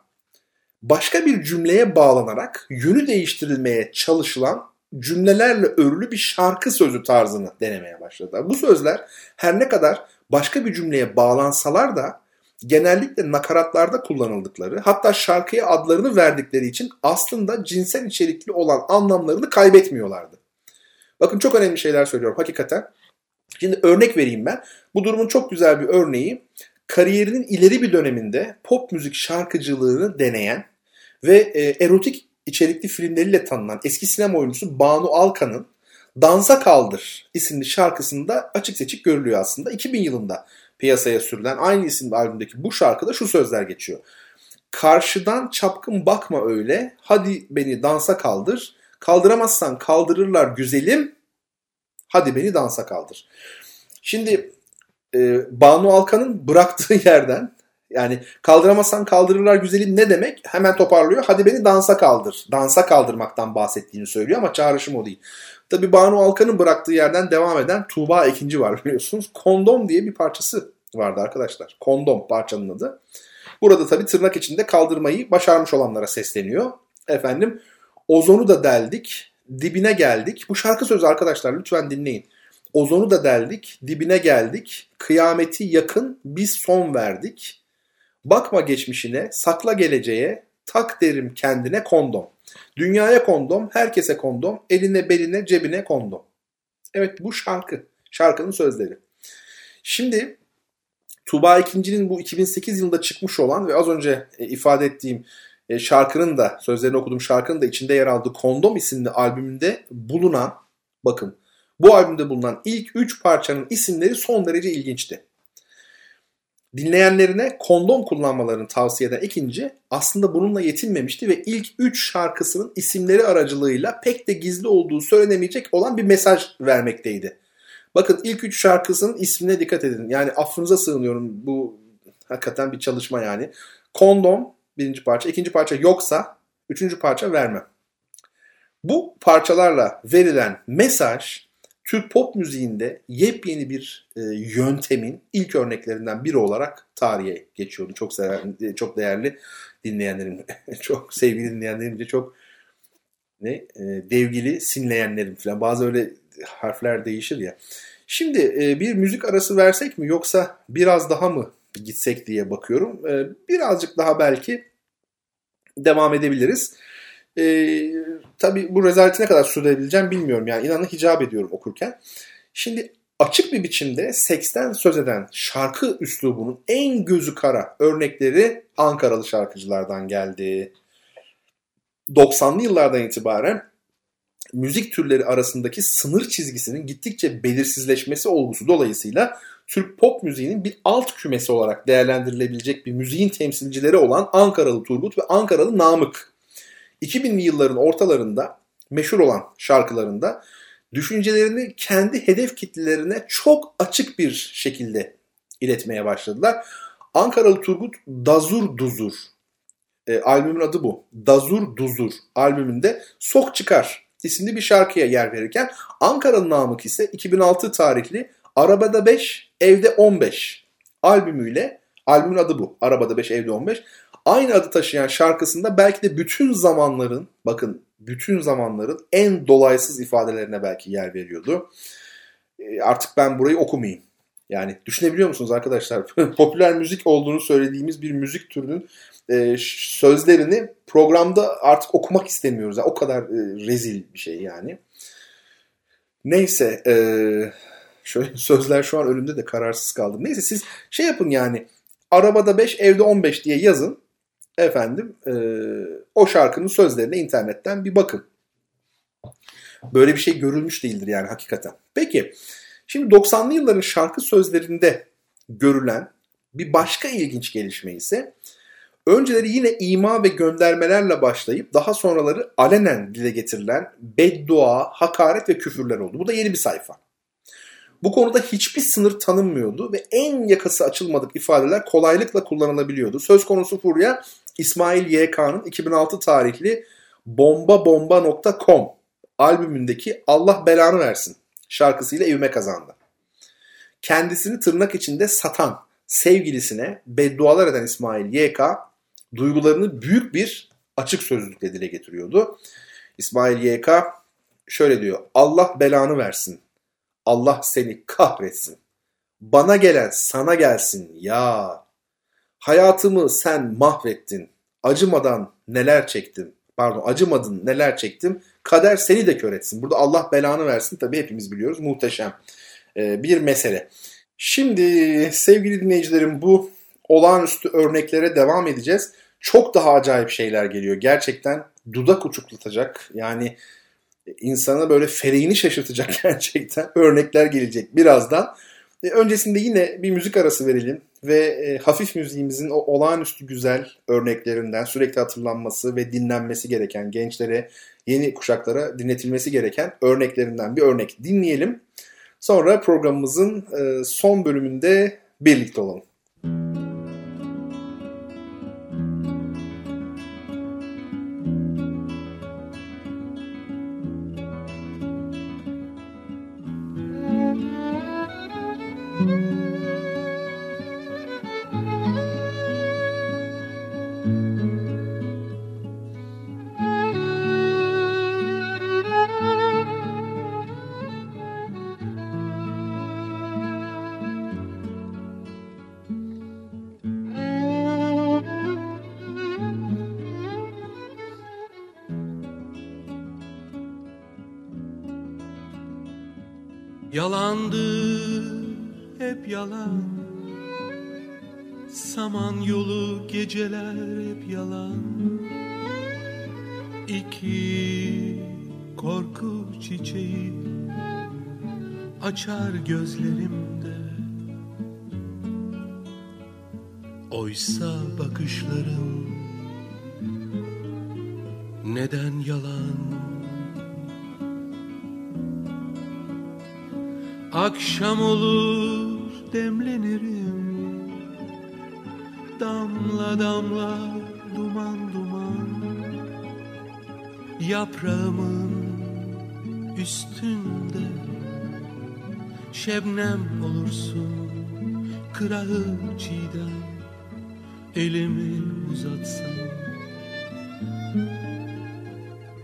başka bir cümleye bağlanarak yönü değiştirilmeye çalışılan cümlelerle örülü bir şarkı sözü tarzını denemeye başladılar. Bu sözler her ne kadar başka bir cümleye bağlansalar da genellikle nakaratlarda kullanıldıkları, hatta şarkıya adlarını verdikleri için aslında cinsel içerikli olan anlamlarını kaybetmiyorlardı. Bakın çok önemli şeyler söylüyorum hakikaten. Şimdi örnek vereyim ben. Bu durumun çok güzel bir örneği kariyerinin ileri bir döneminde pop müzik şarkıcılığını deneyen ve erotik içerikli filmleriyle tanınan eski sinema oyuncusu Banu Alkan'ın Dansa Kaldır isimli şarkısında açık seçik görülüyor aslında. 2000 yılında piyasaya sürülen aynı isimli albümdeki bu şarkıda şu sözler geçiyor. Karşıdan çapkın bakma öyle, hadi beni dansa kaldır. Kaldıramazsan kaldırırlar güzelim, hadi beni dansa kaldır. Şimdi Banu Alkan'ın bıraktığı yerden, yani kaldıramazsan kaldırırlar güzelim ne demek? Hemen toparlıyor, hadi beni dansa kaldır. Dansa kaldırmaktan bahsettiğini söylüyor ama çağrışım o değil. Tabii Banu Alkan'ın bıraktığı yerden devam eden Tuğba Ekinci var biliyorsunuz. Kondom diye bir parçası vardı arkadaşlar. Kondom parçanın adı. Burada tabii tırnak içinde kaldırmayı başarmış olanlara sesleniyor. Efendim, ozonu da deldik, dibine geldik. Bu şarkı sözü arkadaşlar lütfen dinleyin. Ozonu da deldik, dibine geldik. Kıyameti yakın, biz son verdik. Bakma geçmişine, sakla geleceğe. Tak derim kendine kondom. Dünyaya kondom, herkese kondom. Eline, beline, cebine kondom. Evet bu şarkı. Şarkının sözleri. Şimdi Tuğba Ekinci'nin bu 2008 yılında çıkmış olan ve az önce ifade ettiğim şarkının da, sözlerini okuduğum şarkının da içinde yer aldığı Kondom isimli albümünde bulunan, bakın bu albümde bulunan ilk 3 parçanın isimleri son derece ilginçti. Dinleyenlerine kondom kullanmalarını tavsiye eden ikinci aslında bununla yetinmemişti ve ilk 3 şarkısının isimleri aracılığıyla pek de gizli olduğu söylenemeyecek olan bir mesaj vermekteydi. Bakın ilk 3 şarkısının ismine dikkat edin. Yani affınıza sığınıyorum, bu hakikaten bir çalışma yani. Kondom birinci parça, ikinci parça yoksa, üçüncü parça vermem. Bu parçalarla verilen mesaj Türk pop müziğinde yepyeni bir yöntemin ilk örneklerinden biri olarak tarihe geçiyordu. Çok severli, çok değerli dinleyenlerim, çok sevgili dinleyenlerimce çok devgili sinleyenlerim falan. Bazı öyle harfler değişir ya. Şimdi bir müzik arası versek mi yoksa biraz daha mı gitsek diye bakıyorum. Birazcık daha belki devam edebiliriz. Tabii bu rezaleti ne kadar sürebileceğim bilmiyorum. Yani inanın hicap ediyorum okurken. Şimdi açık bir biçimde seksten söz eden şarkı üslubunun en gözü kara örnekleri Ankaralı şarkıcılardan geldi. 90'lı yıllardan itibaren müzik türleri arasındaki sınır çizgisinin gittikçe belirsizleşmesi olgusu dolayısıyla Türk pop müziğinin bir alt kümesi olarak değerlendirilebilecek bir müziğin temsilcileri olan Ankaralı Turgut ve Ankaralı Namık. 2000'li yılların ortalarında meşhur olan şarkılarında düşüncelerini kendi hedef kitlelerine çok açık bir şekilde iletmeye başladılar. Ankaralı Turgut dazur duzur, albümün adı bu. Dazur Duzur albümünde Sok Çıkar isimli bir şarkıya yer verirken Ankara'nın Namık ise 2006 tarihli Arabada 5, Evde 15 albümüyle, albümün adı bu, Arabada 5, Evde 15, aynı adı taşıyan şarkısında belki de bütün zamanların, bakın bütün zamanların en dolaysız ifadelerine belki yer veriyordu. Artık ben burayı okumayayım. Yani düşünebiliyor musunuz arkadaşlar? Popüler müzik olduğunu söylediğimiz bir müzik türünün sözlerini programda artık okumak istemiyoruz. Yani o kadar rezil bir şey yani. Neyse, şöyle sözler şu an önümde de kararsız kaldım. Neyse siz şey yapın yani, Arabada 5, Evde 15 diye yazın. Efendim, o şarkının sözlerine internetten bir bakın. Böyle bir şey görülmüş değildir yani hakikaten. Peki, şimdi 90'lı yılların şarkı sözlerinde görülen bir başka ilginç gelişme ise önceleri yine ima ve göndermelerle başlayıp daha sonraları alenen dile getirilen beddua, hakaret ve küfürler oldu. Bu da yeni bir sayfa. Bu konuda hiçbir sınır tanınmıyordu ve en yakası açılmadık ifadeler kolaylıkla kullanılabiliyordu. Söz konusu furya İsmail YK'nın 2006 tarihli bombabomba.com albümündeki Allah belanı versin şarkısıyla ivme kazandı. Kendisini tırnak içinde satan sevgilisine beddualar eden İsmail YK duygularını büyük bir açık sözlükle dile getiriyordu. İsmail YK şöyle diyor: Allah belanı versin. Allah seni kahretsin. Bana gelen sana gelsin ya. Hayatımı sen mahvettin. Acımadın neler çektim. Kader seni de kör etsin. Burada Allah belanı versin tabii hepimiz biliyoruz. Muhteşem bir mesele. Şimdi sevgili dinleyicilerim, bu olağanüstü örneklere devam edeceğiz. Çok daha acayip şeyler geliyor. Gerçekten dudak uçuklatacak. Yani İnsana böyle feleğini şaşırtacak gerçekten örnekler gelecek birazdan. Öncesinde yine bir müzik arası verelim ve hafif müziğimizin o olağanüstü güzel örneklerinden, sürekli hatırlanması ve dinlenmesi gereken, gençlere, yeni kuşaklara dinletilmesi gereken örneklerinden bir örnek dinleyelim. Sonra programımızın son bölümünde birlikte olalım. Yalandır hep yalan, saman yolu geceler hep yalan. İki korku çiçeği açar gözlerimde. Oysa bakışların neden yalan? Akşam olur demlenirim, damla damla duman duman, yaprağımın üstünde şebnem olursun, kırağım çiğden, elimi uzatsam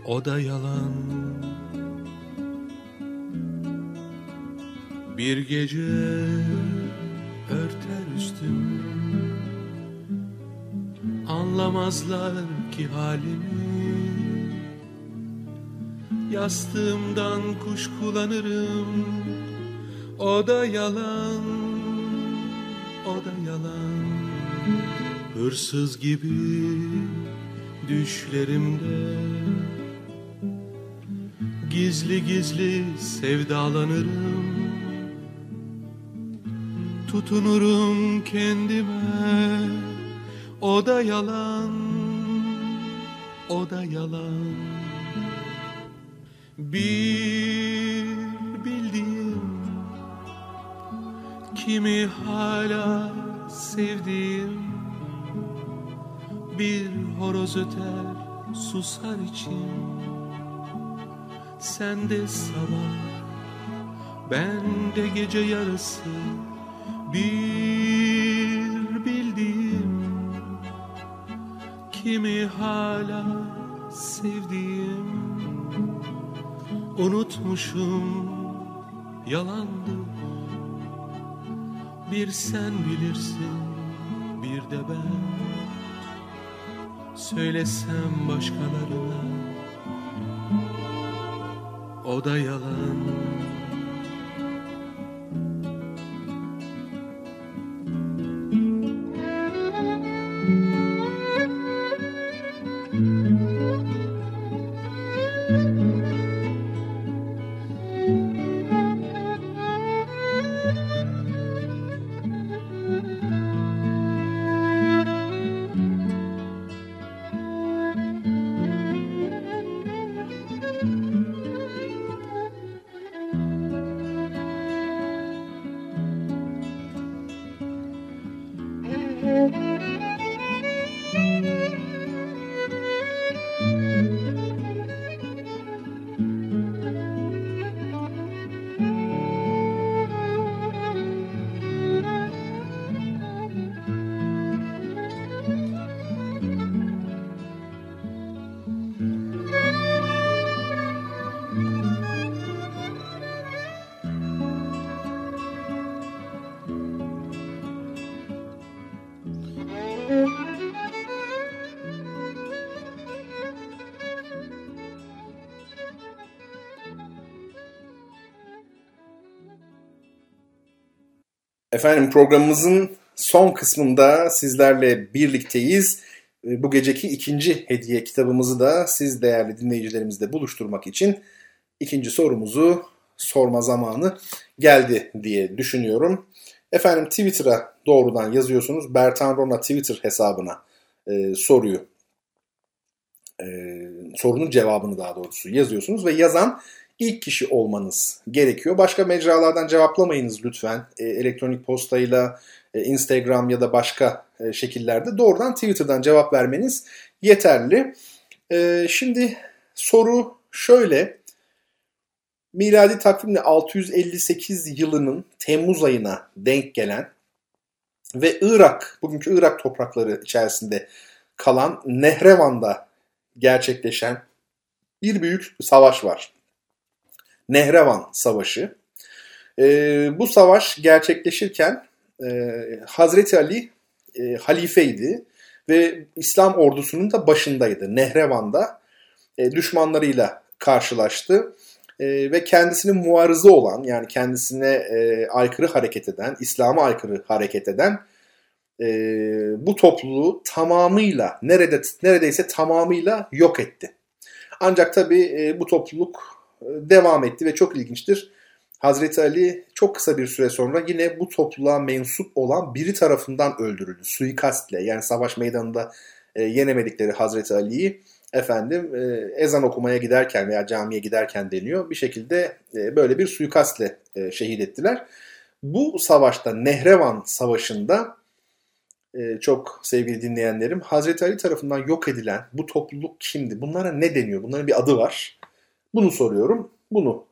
o da yalan. Bir gece örter üstüm, anlamazlar ki halimi. Yastığımdan kuşkulanırım, o da yalan, o da yalan. Hırsız gibi düşlerimde gizli gizli sevdalanırım. Tutunurum kendime, o da yalan, o da yalan. Bir bildiğim, kimi hala sevdiğim, Bir horoz öter susar için, sen de sabah ben de gece yarısı. Bir bildiğim, kimi hala sevdiğim, unutmuşum yalandı. Bir sen bilirsin, bir de ben. Söylesem başkalarına, o da yalan. Efendim, programımızın son kısmında sizlerle birlikteyiz. Bu geceki ikinci hediye kitabımızı da siz değerli dinleyicilerimizle buluşturmak için ikinci sorumuzu sorma zamanı geldi diye düşünüyorum. Efendim, Twitter'a doğrudan yazıyorsunuz. Bertan Rona Twitter hesabına soruyu, sorunun cevabını daha doğrusu yazıyorsunuz ve yazan İlk kişi olmanız gerekiyor. Başka mecralardan cevaplamayınız lütfen. Elektronik postayla, Instagram ya da başka şekillerde. Doğrudan Twitter'dan cevap vermeniz yeterli. Şimdi soru şöyle. Miladi takvimle 658 yılının Temmuz ayına denk gelen ve Irak, bugünkü Irak toprakları içerisinde kalan Nehrevan'da gerçekleşen bir büyük savaş var. Nehrevan Savaşı. Bu savaş gerçekleşirken Hazreti Ali halifeydi ve İslam ordusunun da başındaydı. Nehrevan'da düşmanlarıyla karşılaştı ve kendisinin muarızı olan, yani kendisine aykırı hareket eden, İslam'a aykırı hareket eden bu topluluğu tamamıyla, neredeyse tamamıyla yok etti. Ancak tabii bu topluluk devam etti ve çok ilginçtir. Hazreti Ali çok kısa bir süre sonra yine bu topluluğa mensup olan biri tarafından öldürüldü. Suikastle, yani savaş meydanında yenemedikleri Hazreti Ali'yi efendim ezan okumaya giderken veya camiye giderken deniyor. Bir şekilde böyle bir suikastle şehit ettiler. Bu savaşta, Nehrevan Savaşı'nda çok sevgili dinleyenlerim, Hazreti Ali tarafından yok edilen bu topluluk kimdi? Bunlara ne deniyor? Bunların bir adı var. Bunu soruyorum. Bunu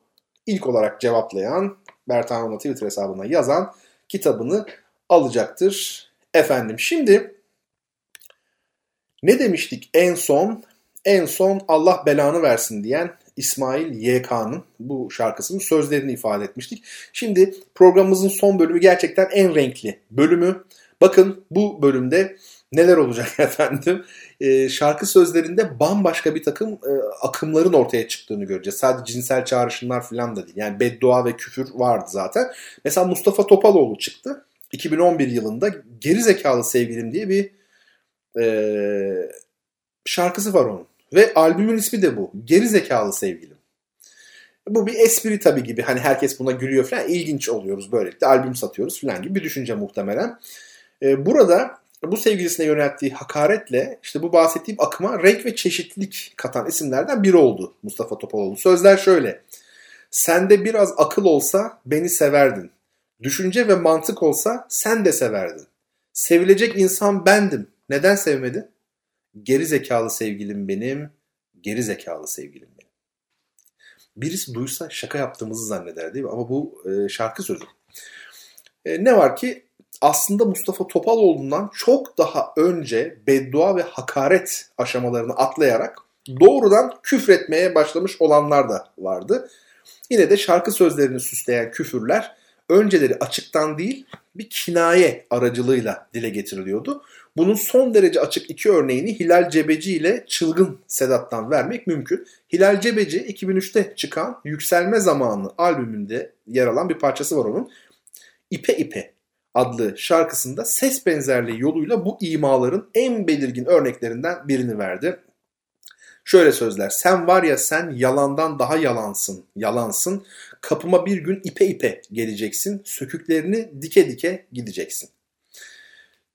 ilk olarak cevaplayan, Bertan Rona Twitter hesabına yazan kitabını alacaktır. Efendim, şimdi ne demiştik en son? En son Allah belanı versin diyen İsmail YK'nın bu şarkısının sözlerini ifade etmiştik. Şimdi programımızın son bölümü gerçekten en renkli bölümü. Bakın bu bölümde neler olacak efendim? Şarkı sözlerinde bambaşka bir takım akımların ortaya çıktığını göreceğiz. Sadece cinsel çağrışımlar falan da değil. Yani beddua ve küfür vardı zaten. Mesela Mustafa Topaloğlu çıktı. 2011 yılında Gerizekalı Sevgilim diye bir şarkısı var onun. Ve albümün ismi de bu. Gerizekalı Sevgilim. Bu bir espri tabii gibi. Hani herkes buna gülüyor falan. İlginç oluyoruz böylelikle. Albüm satıyoruz falan gibi bir düşünce muhtemelen. Burada bu sevgilisine yönelttiği hakaretle işte bu bahsettiğim akıma renk ve çeşitlilik katan isimlerden biri oldu Mustafa Topaloğlu. Sözler şöyle. Sende biraz akıl olsa beni severdin. Düşünce ve mantık olsa sen de severdin. Sevilecek insan bendim. Neden sevmedin? Gerizekalı sevgilim benim, gerizekalı sevgilim benim. Birisi duysa şaka yaptığımızı zanneder değil mi? Ama bu şarkı sözü. Ne var ki aslında Mustafa Topaloğlu'ndan çok daha önce beddua ve hakaret aşamalarını atlayarak doğrudan küfretmeye başlamış olanlar da vardı. Yine de şarkı sözlerini süsleyen küfürler önceleri açıktan değil bir kinaye aracılığıyla dile getiriliyordu. Bunun son derece açık iki örneğini Hilal Cebeci ile Çılgın Sedat'tan vermek mümkün. Hilal Cebeci 2003'te çıkan Yükselme Zamanı albümünde yer alan bir parçası var onun. İpe İpe adlı şarkısında ses benzerliği yoluyla bu imaların en belirgin örneklerinden birini verdi. Şöyle sözler: sen var ya sen yalandan daha yalansın, yalansın. Kapıma bir gün ipe ipe geleceksin, söküklerini dike dike gideceksin.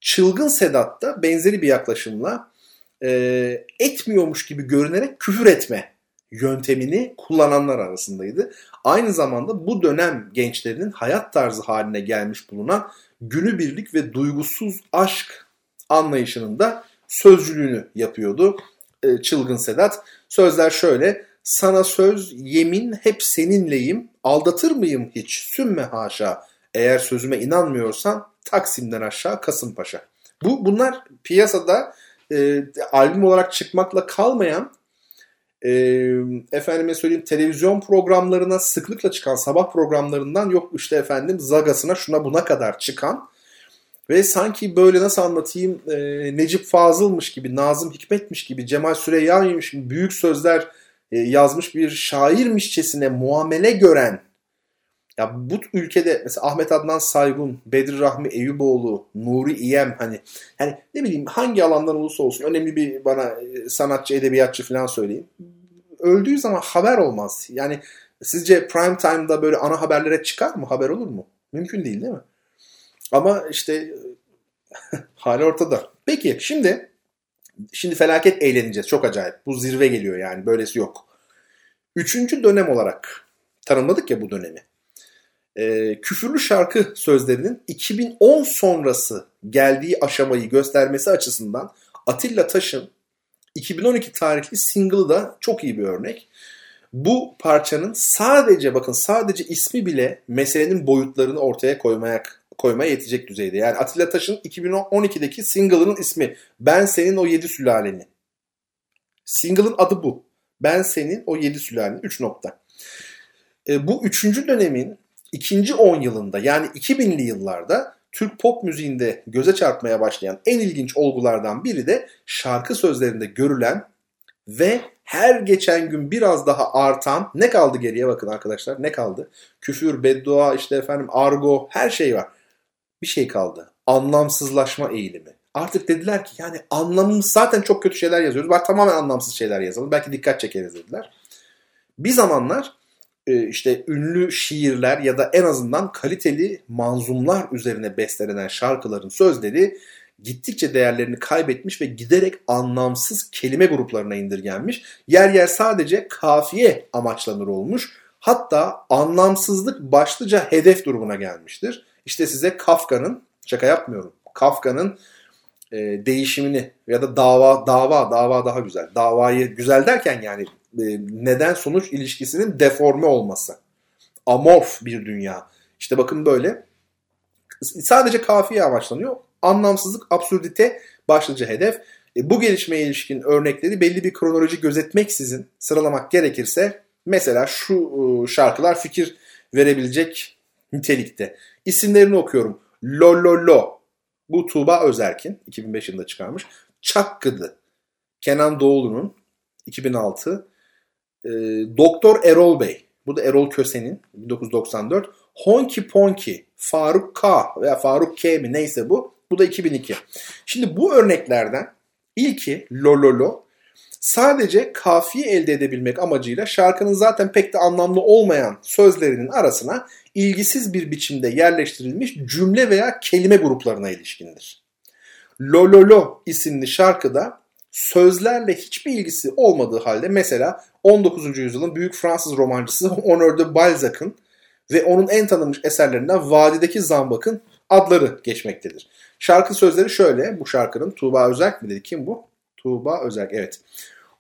Çılgın Sedat da benzeri bir yaklaşımla etmiyormuş gibi görünerek küfür etme yöntemini kullananlar arasındaydı. Aynı zamanda bu dönem gençlerinin hayat tarzı haline gelmiş bulunan günübirlik ve duygusuz aşk anlayışının da sözcülüğünü yapıyordu Çılgın Sedat. Sözler şöyle: sana söz yemin hep seninleyim, aldatır mıyım hiç sünme haşa, eğer sözüme inanmıyorsan Taksim'den aşağı Kasımpaşa. Bunlar piyasada albüm olarak çıkmakla kalmayan, efendime söyleyeyim televizyon programlarına sıklıkla çıkan, sabah programlarından yok işte efendim Zagas'ına şuna buna kadar çıkan ve sanki böyle nasıl anlatayım Necip Fazıl'mış gibi, Nazım Hikmet'miş gibi, Cemal Süreyya'ymış gibi büyük sözler yazmış bir şairmişçesine muamele gören, ya bu ülkede mesela Ahmet Adnan Saygun, Bedri Rahmi Eyüboğlu, Nuri İyem, hani ne bileyim hangi alandan olursa olsun önemli bir bana sanatçı, edebiyatçı falan söyleyin. Öldüğü zaman haber olmaz. Yani sizce prime time'da böyle ana haberlere çıkar mı? Haber olur mu? Mümkün değil, değil mi? Ama işte hali ortada. Peki şimdi felaket eğleneceğiz. Çok acayip. Bu zirve geliyor yani. Böylesi yok. 3. dönem olarak tanımladık ya bu dönemi. Küfürlü şarkı sözlerinin 2010 sonrası geldiği aşamayı göstermesi açısından Atilla Taş'ın 2012 tarihli single'ı da çok iyi bir örnek. Bu parçanın sadece ismi bile meselenin boyutlarını ortaya koymaya yetecek düzeyde. Yani Atilla Taş'ın 2012'deki single'ının ismi Ben Senin O Yedi Sülaleni. Single'ın adı bu. Ben Senin O Yedi Sülaleni. 3. Bu 3. dönemin İkinci 10 yılında, yani 2000'li yıllarda Türk pop müziğinde göze çarpmaya başlayan en ilginç olgulardan biri de şarkı sözlerinde görülen ve her geçen gün biraz daha artan, ne kaldı geriye bakın arkadaşlar, ne kaldı? Küfür, beddua, işte efendim argo, her şey var. Bir şey kaldı. Anlamsızlaşma eğilimi. Artık dediler ki yani anlamsız, zaten çok kötü şeyler yazıyoruz. Bak tamamen anlamsız şeyler yazalım. Belki dikkat çekeriz dediler. Bir zamanlar işte ünlü şiirler ya da en azından kaliteli manzumlar üzerine bestelenen şarkıların sözleri gittikçe değerlerini kaybetmiş ve giderek anlamsız kelime gruplarına indirgenmiş. Yer yer sadece kafiye amaçlanır olmuş. Hatta anlamsızlık başlıca hedef durumuna gelmiştir. İşte size Kafka'nın, şaka yapmıyorum, Kafka'nın değişimini ya da dava daha güzel. Davayı güzel derken yani neden sonuç ilişkisinin deforme olması. Amorf bir dünya. İşte bakın böyle. Sadece kafiye amaçlanıyor. Anlamsızlık, absürdite başlıca hedef. Bu gelişmeye ilişkin örnekleri belli bir kronoloji gözetmeksizin sıralamak gerekirse mesela şu şarkılar fikir verebilecek nitelikte. İsimlerini okuyorum. Lololo. Bu Tuğba Özerkin. 2005 yılında çıkarmış. Çakkıdı. Kenan Doğulu'nun 2006. Doktor Erol Bey. Bu da Erol Köse'nin 1994. Honky Ponky. Faruk K. veya Faruk K mi neyse bu. Bu da 2002. Şimdi bu örneklerden ilki Lololo sadece kafiye elde edebilmek amacıyla şarkının zaten pek de anlamlı olmayan sözlerinin arasına ilgisiz bir biçimde yerleştirilmiş cümle veya kelime gruplarına ilişkindir. Lololo isimli şarkıda sözlerle hiçbir ilgisi olmadığı halde mesela 19. yüzyılın büyük Fransız romancısı Honoré de Balzac'ın ve onun en tanınmış eserlerinden Vadideki Zambak'ın adları geçmektedir. Şarkı sözleri şöyle bu şarkının. Tuğba Özerk mi dedi? Kim bu? Tuğba Özerk. Evet.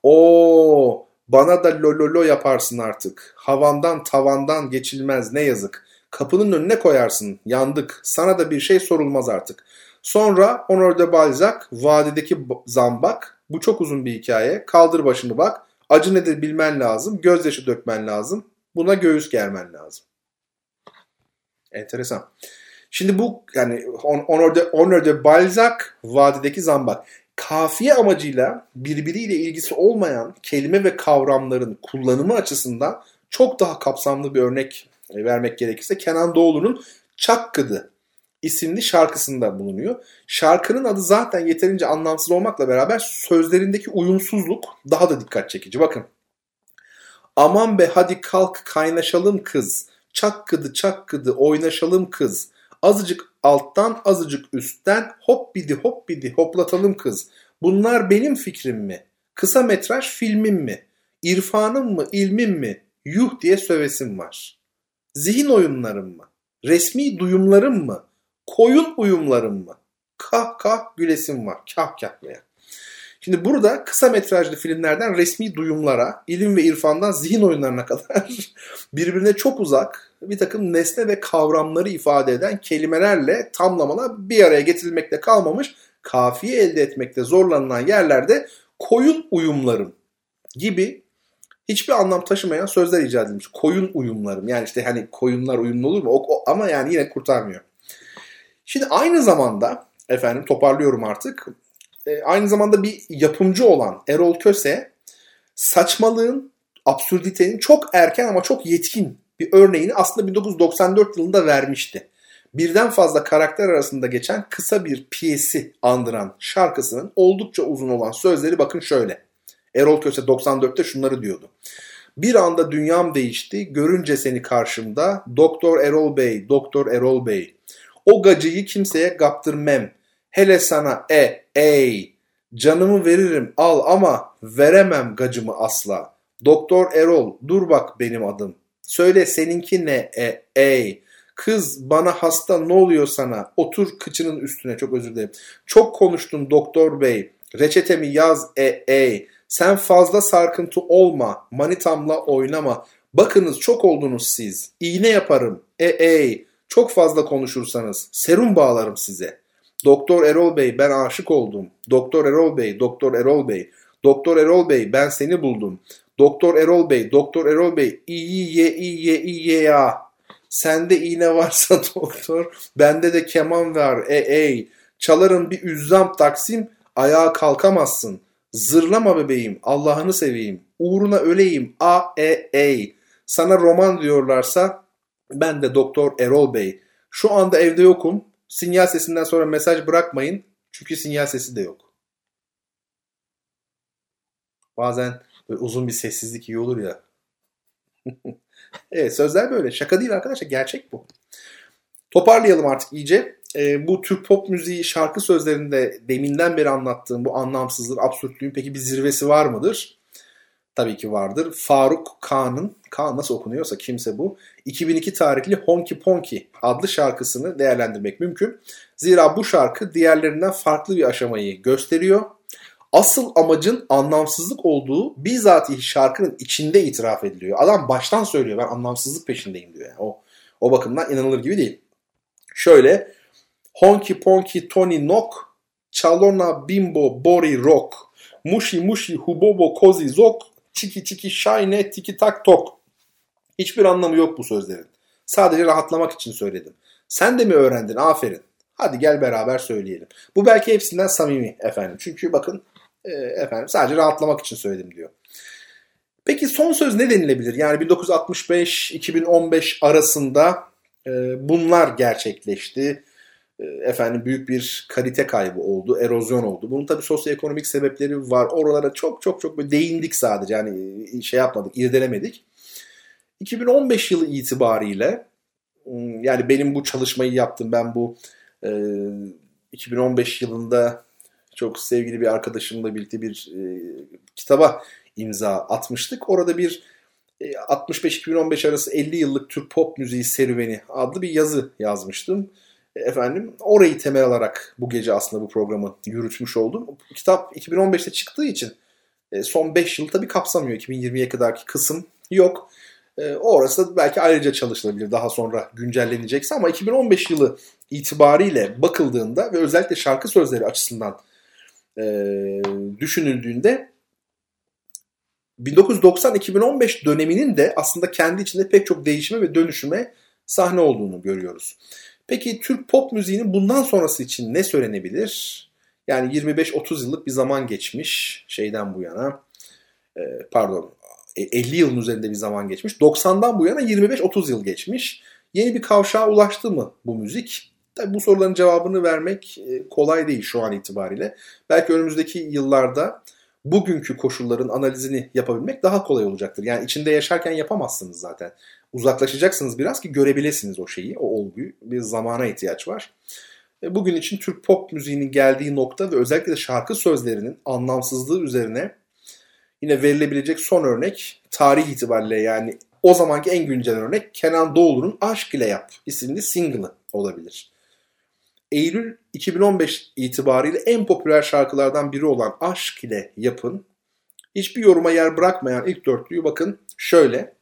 Oo, bana da lololo yaparsın artık. Havandan tavandan geçilmez ne yazık. Kapının önüne koyarsın. Yandık. Sana da bir şey sorulmaz artık. Sonra Honor de Balzac, Vadideki Zambak. Bu çok uzun bir hikaye. Kaldır başını bak. Acı nedir bilmen lazım. Gözyaşı dökmen lazım. Buna göğüs germen lazım. Enteresan. Şimdi bu yani Honor de Balzac, Vadideki Zambak. Kafiye amacıyla birbiriyle ilgisi olmayan kelime ve kavramların kullanımı açısından çok daha kapsamlı bir örnek vermek gerekirse Kenan Doğulu'nun Çakkıdı isimli şarkısında bulunuyor. Şarkının adı zaten yeterince anlamsız olmakla beraber sözlerindeki uyumsuzluk daha da dikkat çekici. Bakın. Aman be hadi kalk kaynaşalım kız. Çakkıdı çakkıdı oynaşalım kız. Azıcık alttan azıcık üstten hop bidi hop bidi hoplatalım kız. Bunlar benim fikrim mi? Kısa metraj filmim mi? İrfanım mı ilmim mi? Yuh diye sövesim var. Zihin oyunlarım mı? Resmi duyumlarım mı? Koyun uyumlarım mı? Kah kah gülesim var. Kah kahlayan. Şimdi burada kısa metrajlı filmlerden resmi duyumlara, ilim ve irfandan zihin oyunlarına kadar birbirine çok uzak bir takım nesne ve kavramları ifade eden kelimelerle tamlamalar bir araya getirilmekle kalmamış, kafiye elde etmekte zorlanılan yerlerde koyun uyumlarım gibi hiçbir anlam taşımayan sözler icat edilmiş. Koyun uyumlarım. Yani işte hani koyunlar uyumlu olur mu? Ama yani yine kurtarmıyor. Şimdi aynı zamanda efendim toparlıyorum artık. Aynı zamanda bir yapımcı olan Erol Köse saçmalığın, absürditenin çok erken ama çok yetkin bir örneğini aslında 1994 yılında vermişti. Birden fazla karakter arasında geçen kısa bir piyesi andıran şarkısının oldukça uzun olan sözleri bakın şöyle. Erol Köse 94'te şunları diyordu. Bir anda dünyam değişti, görünce seni karşımda, Doktor Erol Bey, Doktor Erol Bey. O gacıyı kimseye kaptırmam. Hele sana ey. Canımı veririm al ama veremem gacımı asla. Doktor Erol dur bak benim adım. Söyle seninki ne ey. Kız bana hasta ne oluyor sana? Otur kıçının üstüne çok özür dilerim. Çok konuştun doktor bey. Reçetemi yaz ey. Sen fazla sarkıntı olma. Manitamla oynama. Bakınız çok oldunuz siz. İğne yaparım ey. Çok fazla konuşursanız serum bağlarım size. Doktor Erol Bey ben aşık oldum. Doktor Erol Bey, Doktor Erol Bey. Doktor Erol Bey ben seni buldum. Doktor Erol Bey, Doktor Erol Bey. İyi ye ya. Sende iğne varsa doktor. Bende de keman var ey. Çalarım bir üzzam taksim. Ayağa kalkamazsın. Zırlama bebeğim. Allah'ını seveyim. Uğruna öleyim. Ey. Sana roman diyorlarsa ben de Doktor Erol Bey. Şu anda evde yokum. Sinyal sesinden sonra mesaj bırakmayın. Çünkü sinyal sesi de yok. Bazen uzun bir sessizlik iyi olur ya. Evet, sözler böyle. Şaka değil arkadaşlar. Gerçek bu. Toparlayalım artık iyice. Bu Türk pop müziği şarkı sözlerinde deminden beri anlattığım bu anlamsızlığın, absürtlüğün peki bir zirvesi var mıdır? Tabii ki vardır. Faruk Kağan'ın, Kağan nasıl okunuyorsa kimse bu, 2002 tarihli Honky Ponky adlı şarkısını değerlendirmek mümkün. Zira bu şarkı diğerlerinden farklı bir aşamayı gösteriyor. Asıl amacın anlamsızlık olduğu bizatihi şarkının içinde itiraf ediliyor. Adam baştan söylüyor ben anlamsızlık peşindeyim diyor. Yani. O bakımdan inanılır gibi değil. Şöyle, Honky Ponky Tony Nok, Çalona Bimbo Bori Rock, Mushi Mushi Hubobo Kozi Zok, Çiki çiki şayne tiki tak tok. Hiçbir anlamı yok bu sözlerin. Sadece rahatlamak için söyledim. Sen de mi öğrendin? Aferin. Hadi gel beraber söyleyelim. Bu belki hepsinden samimi efendim. Çünkü bakın sadece rahatlamak için söyledim diyor. Peki son söz ne denilebilir? Yani 1965-2015 arasında bunlar gerçekleşti. Büyük bir kalite kaybı oldu, erozyon oldu. Bunun tabii sosyoekonomik sebepleri var. Oralara çok böyle değindik sadece. Yani irdelemedik. 2015 yılı itibariyle yani benim bu çalışmayı yaptım. Ben bu 2015 yılında çok sevgili bir arkadaşımla birlikte bir kitaba imza atmıştık. Orada bir 65-2015 arası 50 yıllık Türk pop müziği serüveni adlı bir yazı yazmıştım. Efendim, orayı temel alarak bu gece aslında bu programı yürütmüş oldum. Kitap 2015'te çıktığı için son 5 yıl tabii kapsamıyor. 2020'ye kadarki kısım yok. Orası da belki ayrıca çalışılabilir daha sonra güncellenecekse, ama 2015 yılı itibariyle bakıldığında ve özellikle şarkı sözleri açısından düşünüldüğünde 1990-2015 döneminin de aslında kendi içinde pek çok değişime ve dönüşüme sahne olduğunu görüyoruz. Peki Türk pop müziğinin bundan sonrası için ne söylenebilir? Yani 25-30 yıllık bir zaman geçmiş şeyden bu yana. 50 yılın üzerinde bir zaman geçmiş. 90'dan bu yana 25-30 yıl geçmiş. Yeni bir kavşağa ulaştı mı bu müzik? Tabii bu soruların cevabını vermek kolay değil şu an itibariyle. Belki önümüzdeki yıllarda bugünkü koşulların analizini yapabilmek daha kolay olacaktır. Yani içinde yaşarken yapamazsınız zaten. Uzaklaşacaksınız biraz ki görebilesiniz o şeyi, o olguyu. Bir zamana ihtiyaç var. Bugün için Türk pop müziğinin geldiği nokta ve özellikle de şarkı sözlerinin anlamsızlığı üzerine yine verilebilecek son örnek, tarih itibariyle yani o zamanki en güncel örnek, Kenan Doğulu'nun Aşk ile Yap isimli single'ı olabilir. Eylül 2015 itibariyle en popüler şarkılardan biri olan Aşk ile Yap'ın hiçbir yoruma yer bırakmayan ilk dörtlüyü bakın şöyle.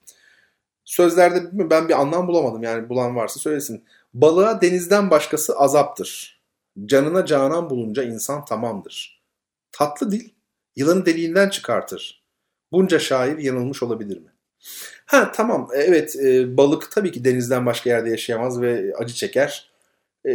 Sözlerde ben bir anlam bulamadım, yani bulan varsa söylesin. Balığa denizden başkası azaptır. Canına canan bulunca insan tamamdır. Tatlı dil yılanı deliğinden çıkartır. Bunca şair yanılmış olabilir mi? Ha tamam, evet, balık tabii ki denizden başka yerde yaşayamaz ve acı çeker.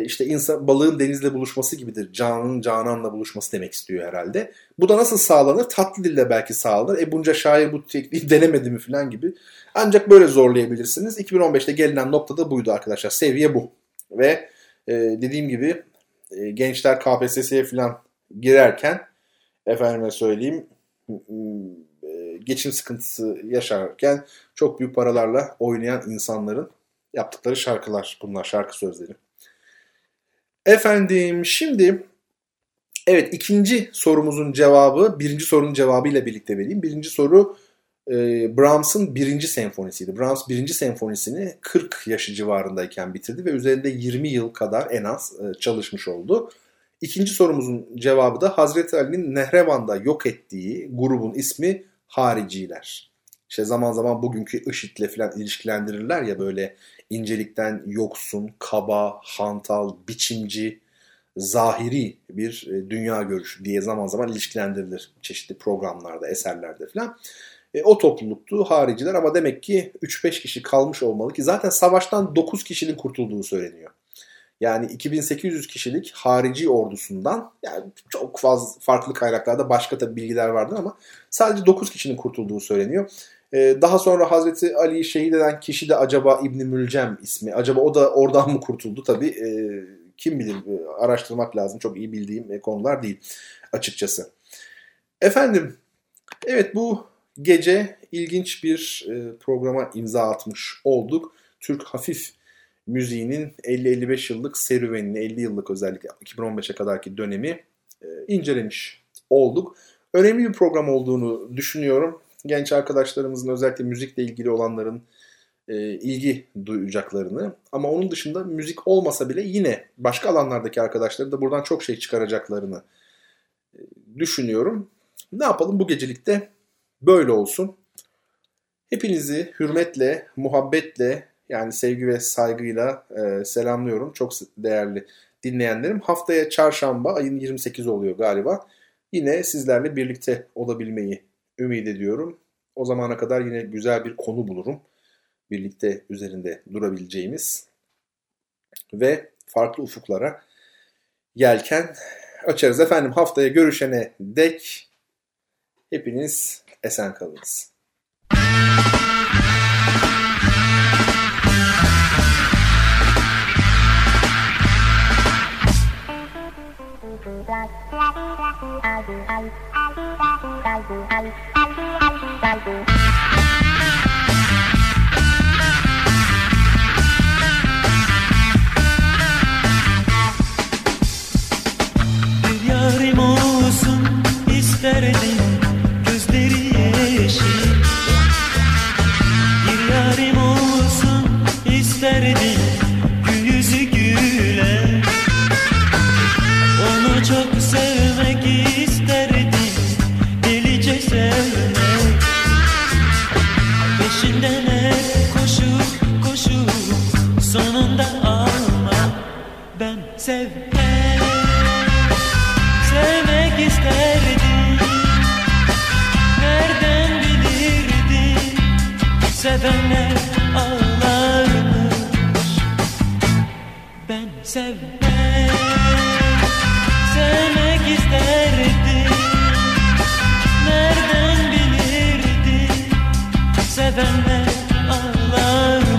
İşte insan, balığın denizle buluşması gibidir. Canın cananla buluşması demek istiyor herhalde. Bu da nasıl sağlanır? Tatlı dille belki sağlanır. Bunca şair bu tekniği denemedi mi falan gibi. Ancak böyle zorlayabilirsiniz. 2015'te gelinen nokta da buydu arkadaşlar. Seviye bu. Ve dediğim gibi gençler KPSS'ye falan girerken efendime söyleyeyim geçim sıkıntısı yaşarken çok büyük paralarla oynayan insanların yaptıkları şarkılar bunlar, şarkı sözleri. Efendim şimdi evet, ikinci sorumuzun cevabı birinci sorunun cevabıyla birlikte vereyim. Birinci soru Brahms'ın 1. senfonisiydi. Brahms 1. senfonisini 40 yaşı civarındayken bitirdi ve üzerinde 20 yıl kadar en az çalışmış oldu. İkinci sorumuzun cevabı da Hazreti Ali'nin Nehrevan'da yok ettiği grubun ismi Hariciler. İşte zaman zaman bugünkü IŞİD'le falan ilişkilendirirler ya, böyle incelikten yoksun, kaba, hantal, biçimci, zahiri bir dünya görüşü diye zaman zaman ilişkilendirilir çeşitli programlarda, eserlerde falan. O topluluktu Hariciler, ama demek ki 3-5 kişi kalmış olmalı ki zaten savaştan 9 kişinin kurtulduğu söyleniyor. Yani 2800 kişilik harici ordusundan, yani çok fazla farklı kaynaklarda başka tabi bilgiler vardı ama sadece 9 kişinin kurtulduğu söyleniyor. Daha sonra Hazreti Ali'yi şehit eden kişi de acaba İbn-i Mülcem ismi. Acaba o da oradan mı kurtuldu? Tabi kim bilir, araştırmak lazım. Çok iyi bildiğim konular değil açıkçası. Efendim evet, bu gece ilginç bir programa imza atmış olduk. Türk hafif müziğinin 50-55 yıllık serüvenini, 50 yıllık özellikle 2015'e kadarki dönemi incelemiş olduk. Önemli bir program olduğunu düşünüyorum. Genç arkadaşlarımızın, özellikle müzikle ilgili olanların ilgi duyacaklarını, ama onun dışında müzik olmasa bile yine başka alanlardaki arkadaşları da buradan çok şey çıkaracaklarını düşünüyorum. Ne yapalım, bu gecelikte böyle olsun. Hepinizi hürmetle, muhabbetle, yani sevgi ve saygıyla selamlıyorum çok değerli dinleyenlerim. Haftaya çarşamba, ayın 28 oluyor galiba, yine sizlerle birlikte olabilmeyi ümit ediyorum. O zamana kadar yine güzel bir konu bulurum birlikte üzerinde durabileceğimiz ve farklı ufuklara yelken açarız. Efendim haftaya görüşene dek hepiniz esen kalınız. Bir yarim olsun isterdim, gözleri yeşil. Bir yarim olsun isterdim, yüzü güler. ben sevmek isterdim. Nereden bilirdim sevenler ağlarmış. Ben sevmek isterdim. Nereden bilirdim sevenler ağlarmış.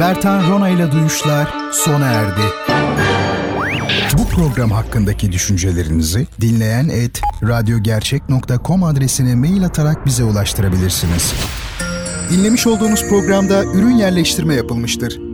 Bertan Rona ile Duyuşlar sona erdi. Bu program hakkındaki düşüncelerinizi dinleyen@radyogercek.com adresine mail atarak bize ulaştırabilirsiniz. Dinlemiş olduğunuz programda ürün yerleştirme yapılmıştır.